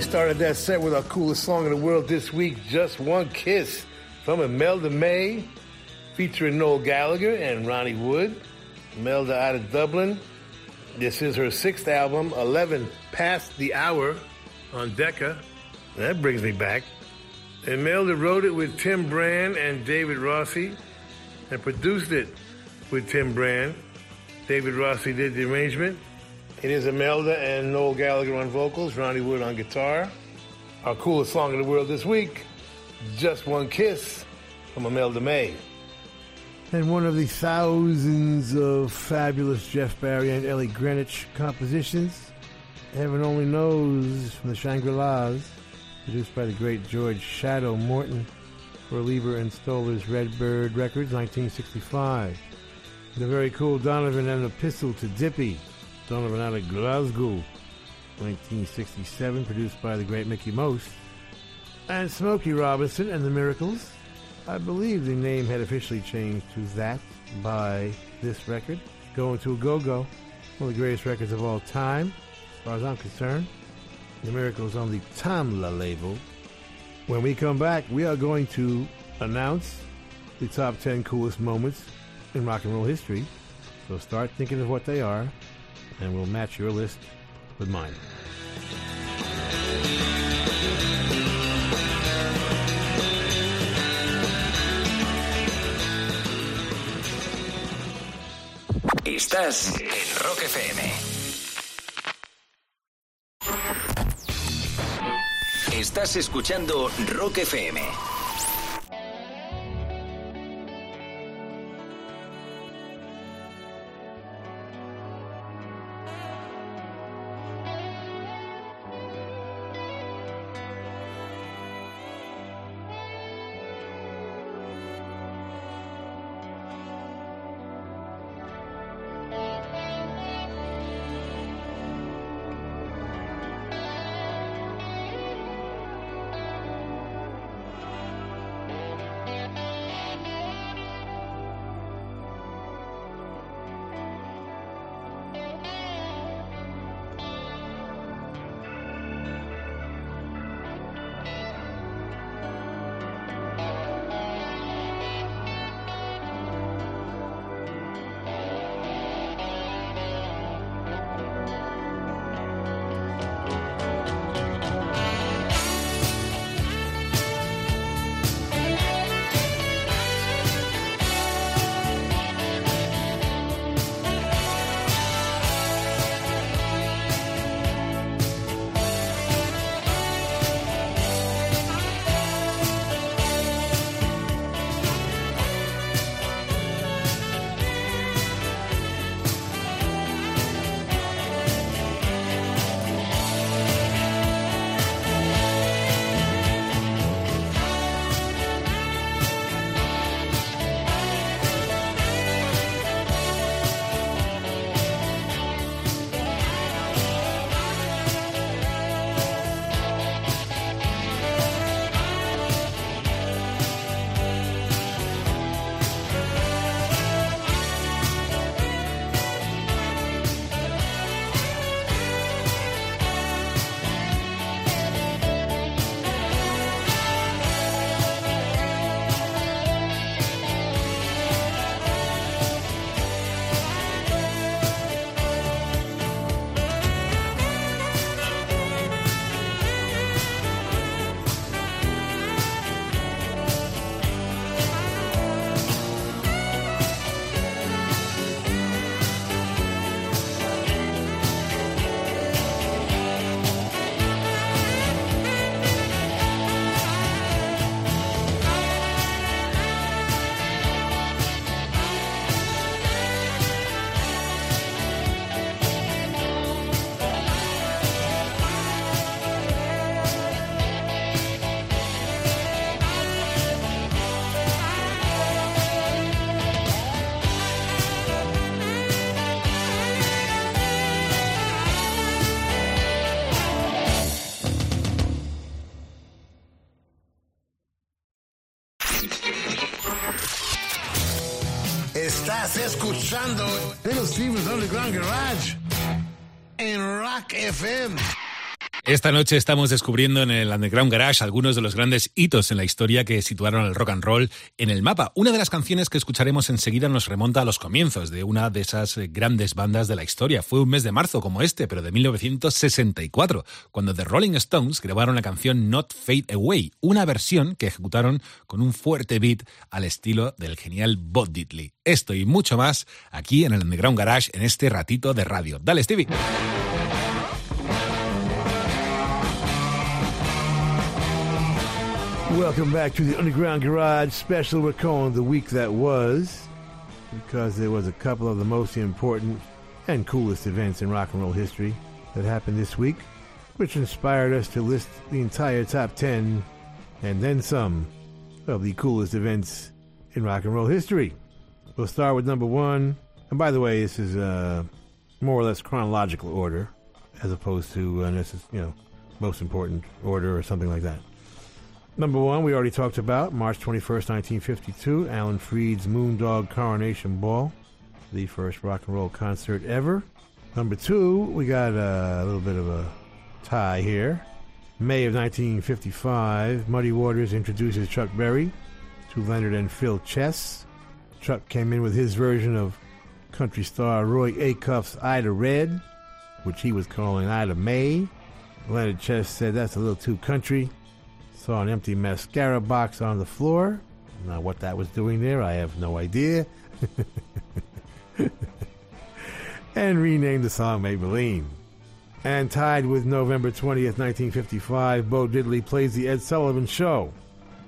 Started that set with our coolest song in the world this week, Just One Kiss, from Imelda May, featuring Noel Gallagher and Ronnie Wood. Imelda out of Dublin. This is her sixth album, 11 Past the Hour, on Decca. That brings me back. Imelda wrote it with Tim Brand and David Rossi, and produced it with Tim Brand. David Rossi did the arrangement. It is Imelda and Noel Gallagher on vocals, Ronnie Wood on guitar. Our coolest song in the world this week, Just One Kiss, from Imelda May. And one of the thousands of fabulous Jeff Barry and Ellie Greenwich compositions, Heaven Only Knows, from the Shangri-Las, produced by the great George Shadow Morton for Lieber and Stoller's Redbird Records, 1965. The very cool Donovan and Epistle to Dippy, Donovan out of Glasgow, 1967, produced by the great Mickey Most. And Smokey Robinson and the Miracles. I believe the name had officially changed to that by this record. Going to a Go-Go, one of the greatest records of all time, as far as I'm concerned. The Miracles on the Tamla label. When we come back, we are going to announce the top 10 coolest moments in rock and roll history. So start thinking of what they are, and we'll match your list with mine. Estás en Rock FM. Estás escuchando Rock FM. Escuchando Little Steven's Underground Garage en Rock FM. Esta noche estamos descubriendo en el Underground Garage algunos de los grandes hitos en la historia que situaron el rock and roll en el mapa. Una de las canciones que escucharemos enseguida nos remonta a los comienzos de una de esas grandes bandas de la historia. Fue un mes de marzo como este, pero de 1964, cuando The Rolling Stones grabaron la canción Not Fade Away, una versión que ejecutaron con un fuerte beat al estilo del genial Bo Diddley. Esto y mucho más aquí en el Underground Garage en este ratito de radio. ¡Dale, Stevie! Welcome back to the Underground Garage special. We're calling the week that was, because there was a couple of the most important and coolest events in rock and roll history that happened this week, which inspired us to list the entire top 10 and then some of the coolest events in rock and roll history. We'll start with number one. And by the way, this is more or less chronological order, as opposed to most important order or something like that. Number one, we already talked about, March 21st, 1952, Alan Freed's Moondog Coronation Ball, the first rock and roll concert ever. Number two, we got a little bit of a tie here. May of 1955, Muddy Waters introduces Chuck Berry to Leonard and Phil Chess. Chuck came in with his version of country star Roy Acuff's Ida Red, which he was calling Ida May. Leonard Chess said that's a little too country. Saw an empty mascara box on the floor. Now what that was doing there, I have no idea. And renamed the song Maybelline. And tied with November 20th, 1955, Bo Diddley plays the Ed Sullivan Show.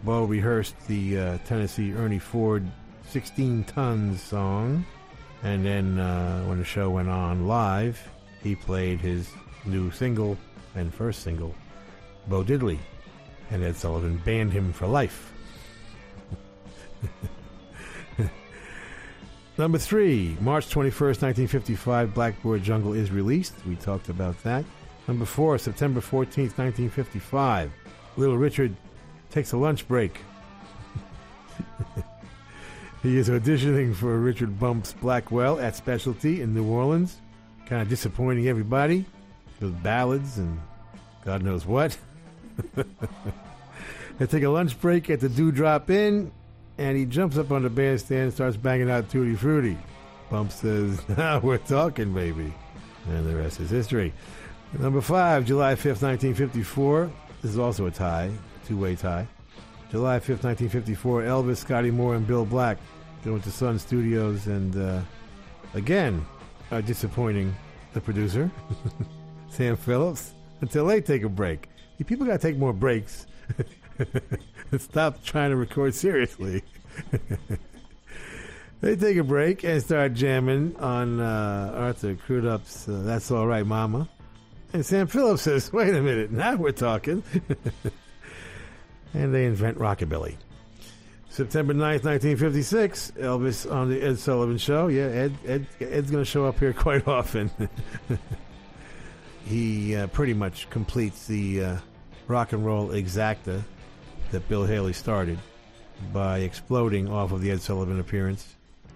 Bo rehearsed the Tennessee Ernie Ford 16 Tons song. And then when the show went on live, he played his new single and first single, Bo Diddley. And Ed Sullivan banned him for life. Number 3, March 21st, 1955, Blackboard Jungle is released. We talked about that. Number 4, September 14th, 1955, Little Richard takes a lunch break. He is auditioning for Richard Bumps Blackwell at Specialty in New Orleans. Kind of disappointing everybody with ballads and God knows what. They take a lunch break at the Dewdrop Inn, and he jumps up on the bandstand and starts banging out Tutti Frutti. Bumps says, now we're talking, baby. And the rest is history. Number 5, July 5th, 1954. This is also a tie, two-way tie. July 5th, 1954, Elvis, Scotty Moore, and Bill Black go into Sun Studios and, again, are disappointing the producer, Sam Phillips, until they take a break. See, people got to take more breaks and stop trying to record seriously. They take a break and start jamming on Arthur Crudup's That's All Right, Mama. And Sam Phillips says, wait a minute, now we're talking. And they invent rockabilly. September 9th, 1956, Elvis on the Ed Sullivan Show. Yeah, Ed's going to show up here quite often. He pretty much completes the rock and roll exacta that Bill Haley started by exploding off of the Ed Sullivan appearance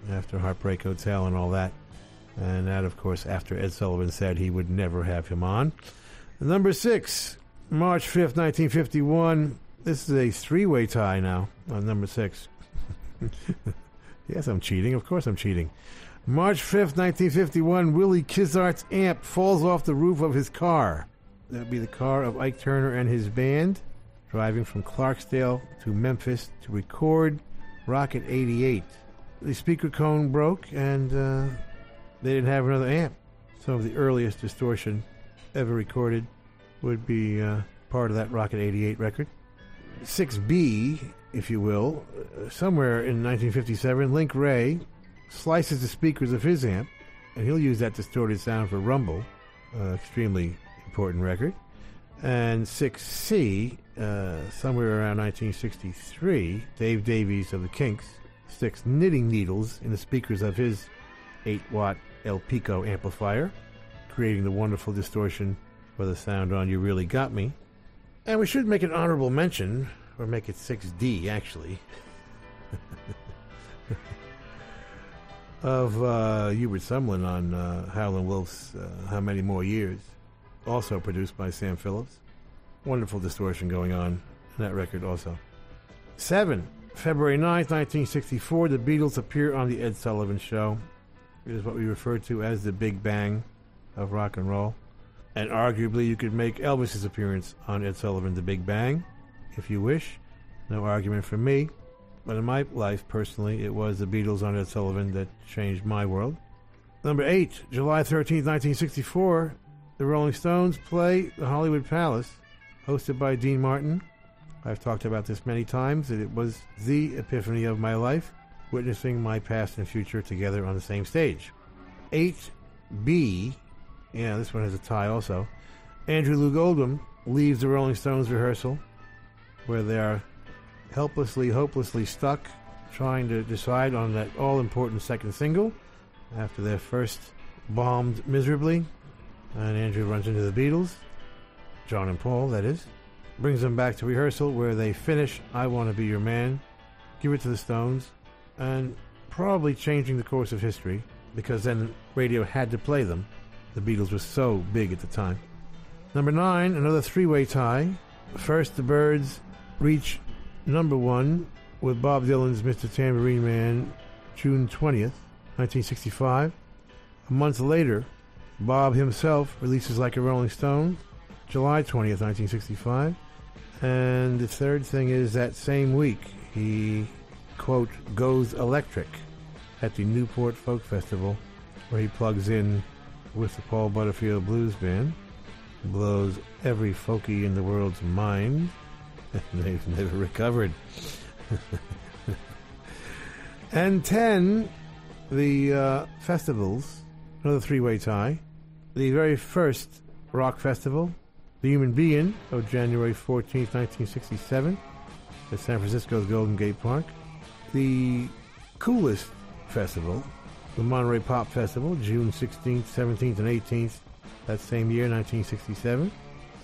after Heartbreak Hotel and all that. And that, of course, after Ed Sullivan said he would never have him on. Number 6, March 5th, 1951. This is a three-way tie now on number 6. Yes, I'm cheating. Of course I'm cheating. March 5th, 1951, Willie Kizart's amp falls off the roof of his car. That would be the car of Ike Turner and his band, driving from Clarksdale to Memphis to record Rocket 88. The speaker cone broke, and they didn't have another amp. Some of the earliest distortion ever recorded would be part of that Rocket 88 record. 6B, if you will, somewhere in 1957, Link Ray slices the speakers of his amp, and he'll use that distorted sound for Rumble, extremely important record. And 6C, somewhere around 1963, Dave Davies of the Kinks sticks knitting needles in the speakers of his 8-watt El Pico amplifier, creating the wonderful distortion for the sound on You Really Got Me. And we should make an honorable mention, or make it 6D, actually, of Hubert Sumlin on Howlin' Wolf's How Many More Years, also produced by Sam Phillips. Wonderful distortion going on in that record also. 7, February 9th, 1964, the Beatles appear on the Ed Sullivan Show. It is what we refer to as the Big Bang of rock and roll. And arguably, you could make Elvis's appearance on Ed Sullivan, The Big Bang, if you wish. No argument for me. But in my life, personally, it was the Beatles on Ed Sullivan that changed my world. Number 8, July 13th, 1964, the Rolling Stones play the Hollywood Palace, hosted by Dean Martin. I've talked about this many times, that it was the epiphany of my life, witnessing my past and future together on the same stage. 8B... yeah, this one has a tie also. Andrew Lou Goldham leaves the Rolling Stones rehearsal, where they are helplessly, hopelessly stuck trying to decide on that all-important second single after their first bombed miserably. And Andrew runs into the Beatles, John and Paul, that is. Brings them back to rehearsal, where they finish I Want to Be Your Man, give it to the Stones, and probably changing the course of history, because then radio had to play them. The Beatles were so big at the time. Number 9, another three-way tie. First, the Byrds reach number 1 with Bob Dylan's Mr. Tambourine Man, June 20th, 1965. A month later, Bob himself releases Like a Rolling Stone, July 20th, 1965. And the third thing is that same week, he, quote, goes electric at the Newport Folk Festival, where he plugs in with the Paul Butterfield Blues Band, blows every folkie in the world's mind. They've never recovered. And 10, the festivals, another three-way tie. The very first rock festival, The Human Being, of January 14th, 1967, at San Francisco's Golden Gate Park. The coolest festival, the Monterey Pop Festival, June 16th, 17th, and 18th, that same year, 1967.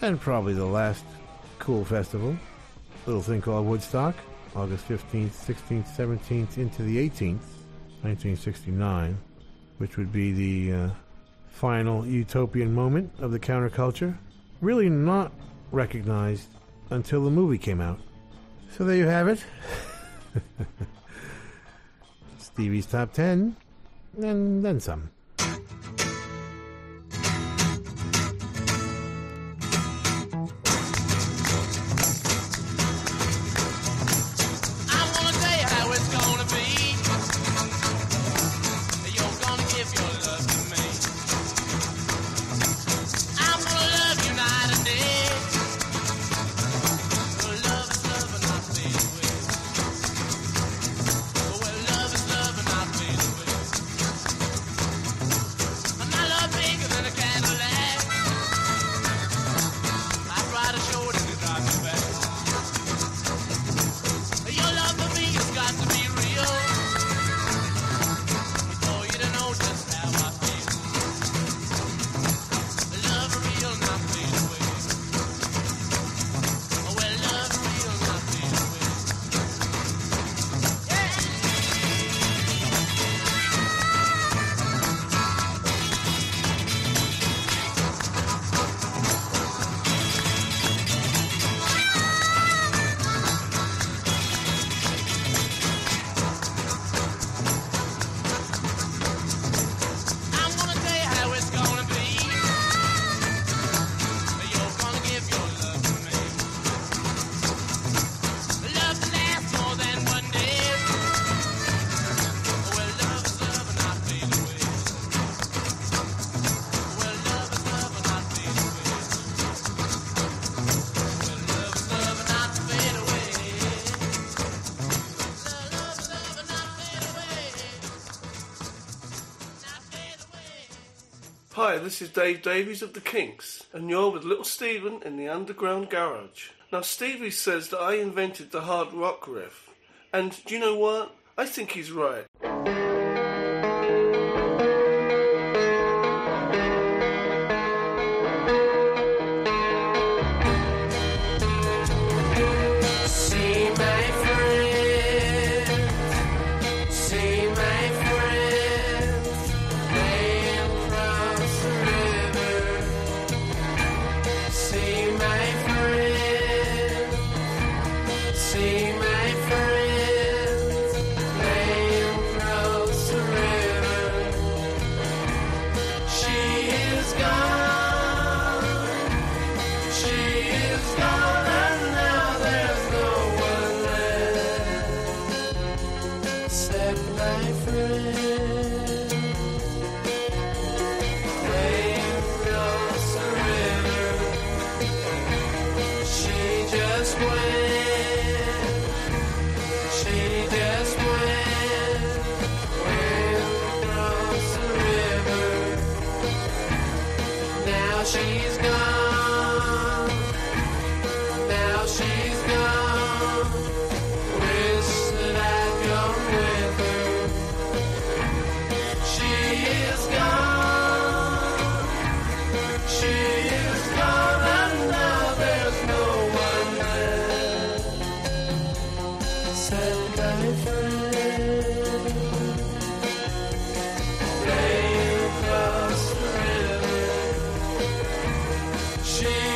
And probably the last cool festival, a little thing called Woodstock, August 15th, 16th, 17th, into the 18th, 1969, which would be the final utopian moment of the counterculture, really not recognized until the movie came out. So there you have it. Stevie's Top 10, and then some. Hi, this is Dave Davies of The Kinks, and you're with Little Steven in the Underground Garage. Now, Stevie says that I invented the hard rock riff, and do you know what? I think he's right. She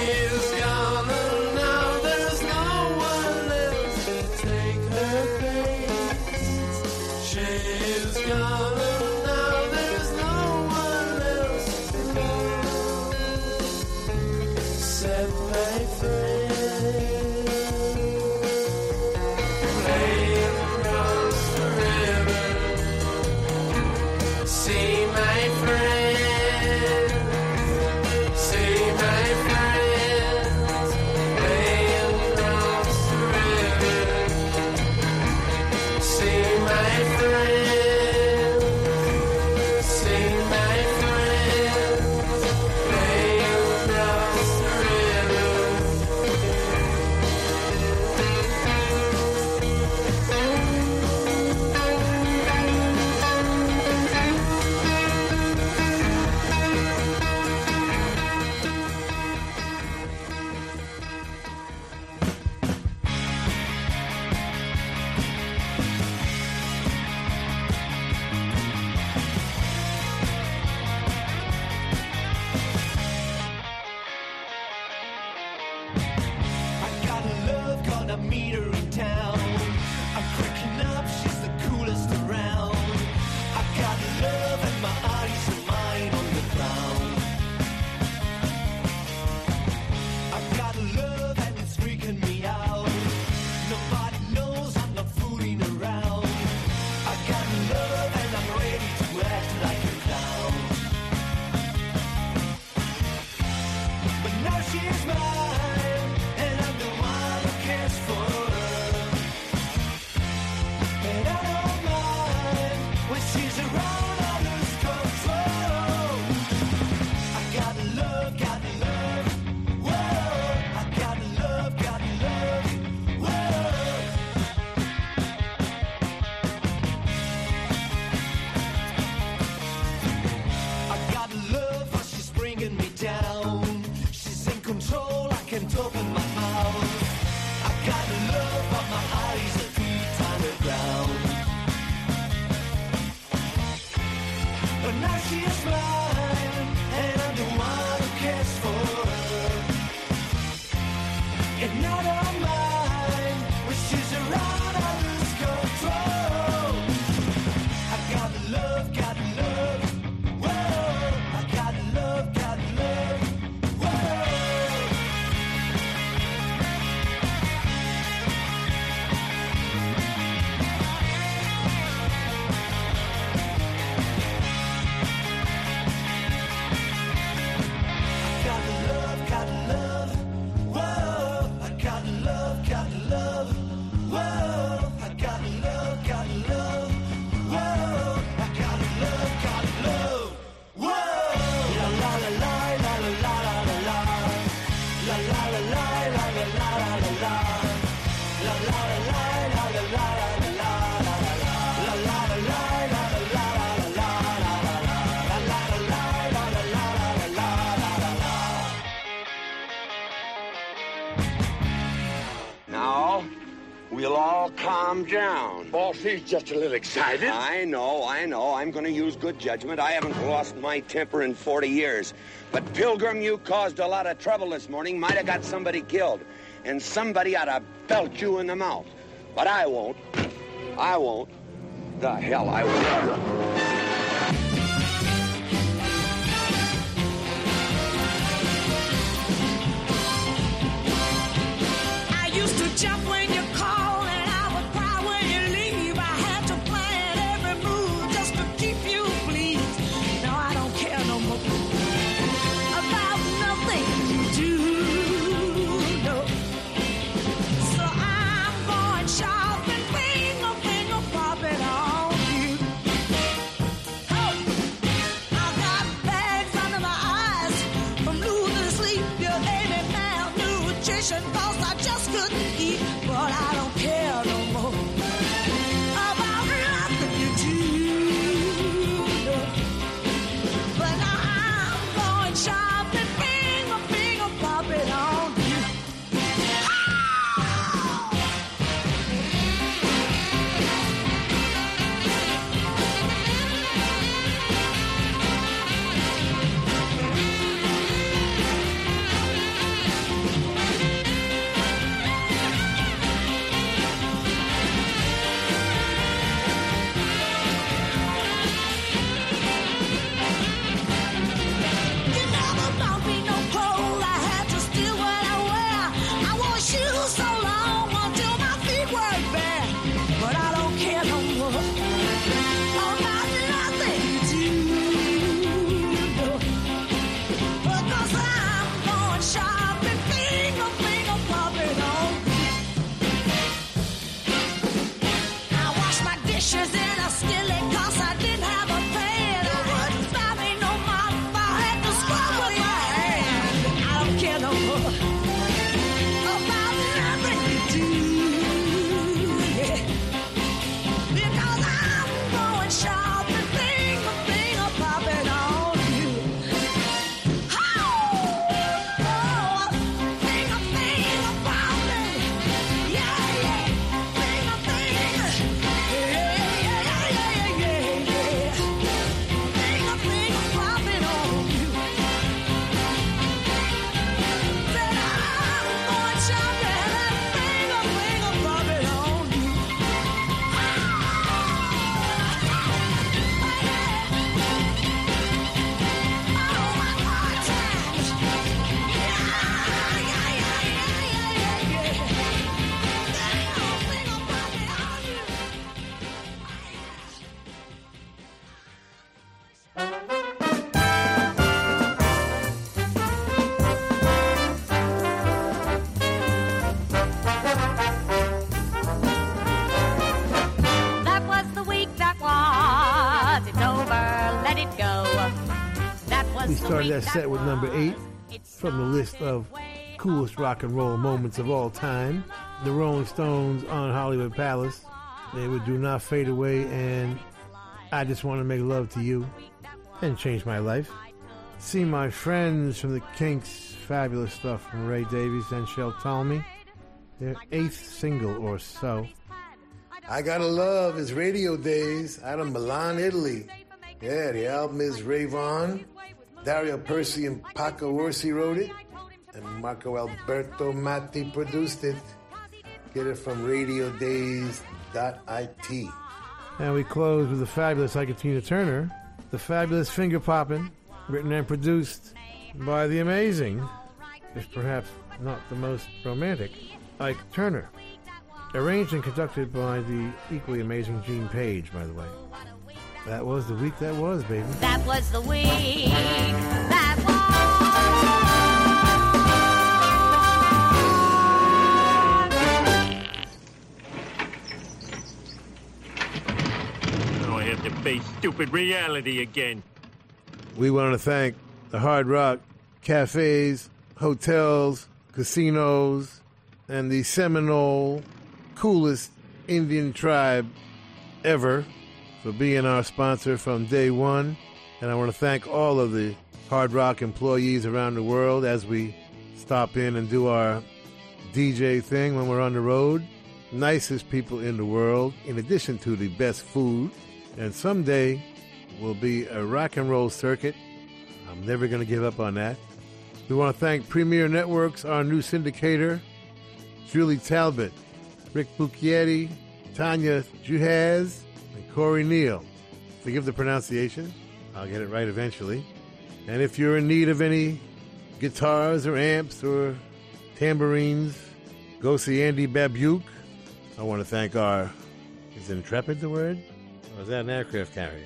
Down. Oh, she's just a little excited. I know. I'm going to use good judgment. I haven't lost my temper in 40 years. But, Pilgrim, you caused a lot of trouble this morning. Might have got somebody killed. And somebody ought to belt you in the mouth. But I won't. The hell I won't. I used to jump when you called. let it go. That was we started that set with number 8 from the list of coolest rock and roll moments of all time. The Rolling Stones on Hollywood Palace. They would Do Not Fade Away and I Just Want to Make Love to You and Change My Life. See My Friends from the Kinks. Fabulous stuff from Ray Davies and Shel Talmy. Their 8th single or so. I Gotta Love is Radio Days out of Milan, Italy. Yeah, the album is Rave On. Dario Percy and Paco Orsi wrote it. And Marco Alberto Matti produced it. Get it from radiodays.it. And we close with the fabulous Iketina Turner. The Fabulous Finger Poppin', written and produced by the amazing, if perhaps not the most romantic, Ike Turner. Arranged and conducted by the equally amazing Gene Page, by the way. That was the week that was, baby. That was the week that was. Now I have to face stupid reality again. We want to thank the Hard Rock cafes, hotels, casinos, and the Seminole, coolest Indian tribe ever, for being our sponsor from day one. And I want to thank all of the Hard Rock employees around the world as we stop in and do our DJ thing when we're on the road. Nicest people in the world, in addition to the best food. And someday will be a rock and roll circuit. I'm never going to give up on that. We want to thank Premier Networks, our new syndicator, Julie Talbot, Rick Bucchietti, Tanya Juhaz, and Corey Neal. Forgive the pronunciation. I'll get it right eventually. And if you're in need of any guitars or amps or tambourines, go see Andy Babuke. I want to thank our... Is Intrepid the word? Or is that an aircraft carrier?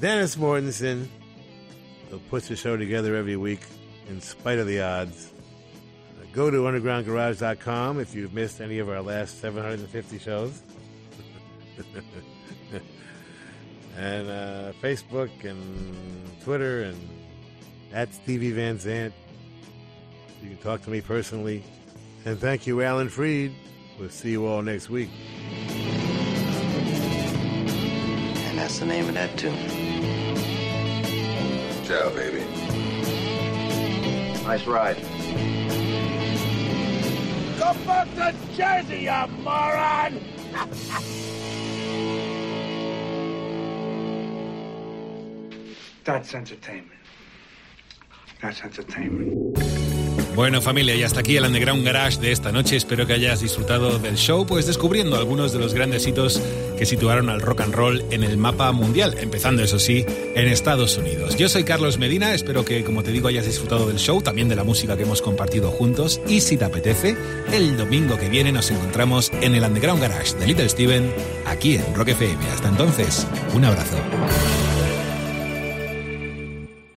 Dennis Mortensen, who puts the show together every week in spite of the odds. Go to undergroundgarage.com if you've missed any of our last 750 shows. And Facebook and Twitter and at Stevie Van Zandt. You can talk to me personally. And thank you, Alan Freed. We'll see you all next week. And that's the name of that tune. Ciao, baby. Nice ride. Go back to Jersey, you moron! That's entertainment. That's entertainment. Bueno, familia, y hasta aquí el Underground Garage de esta noche. Espero que hayas disfrutado del show, pues descubriendo algunos de los grandes hitos que situaron al rock and roll en el mapa mundial, empezando, eso sí, en Estados Unidos. Yo soy Carlos Medina, espero que, como te digo, hayas disfrutado del show, también de la música que hemos compartido juntos, y si te apetece, el domingo que viene nos encontramos en el Underground Garage de Little Steven, aquí en Rock FM. Hasta entonces, un abrazo.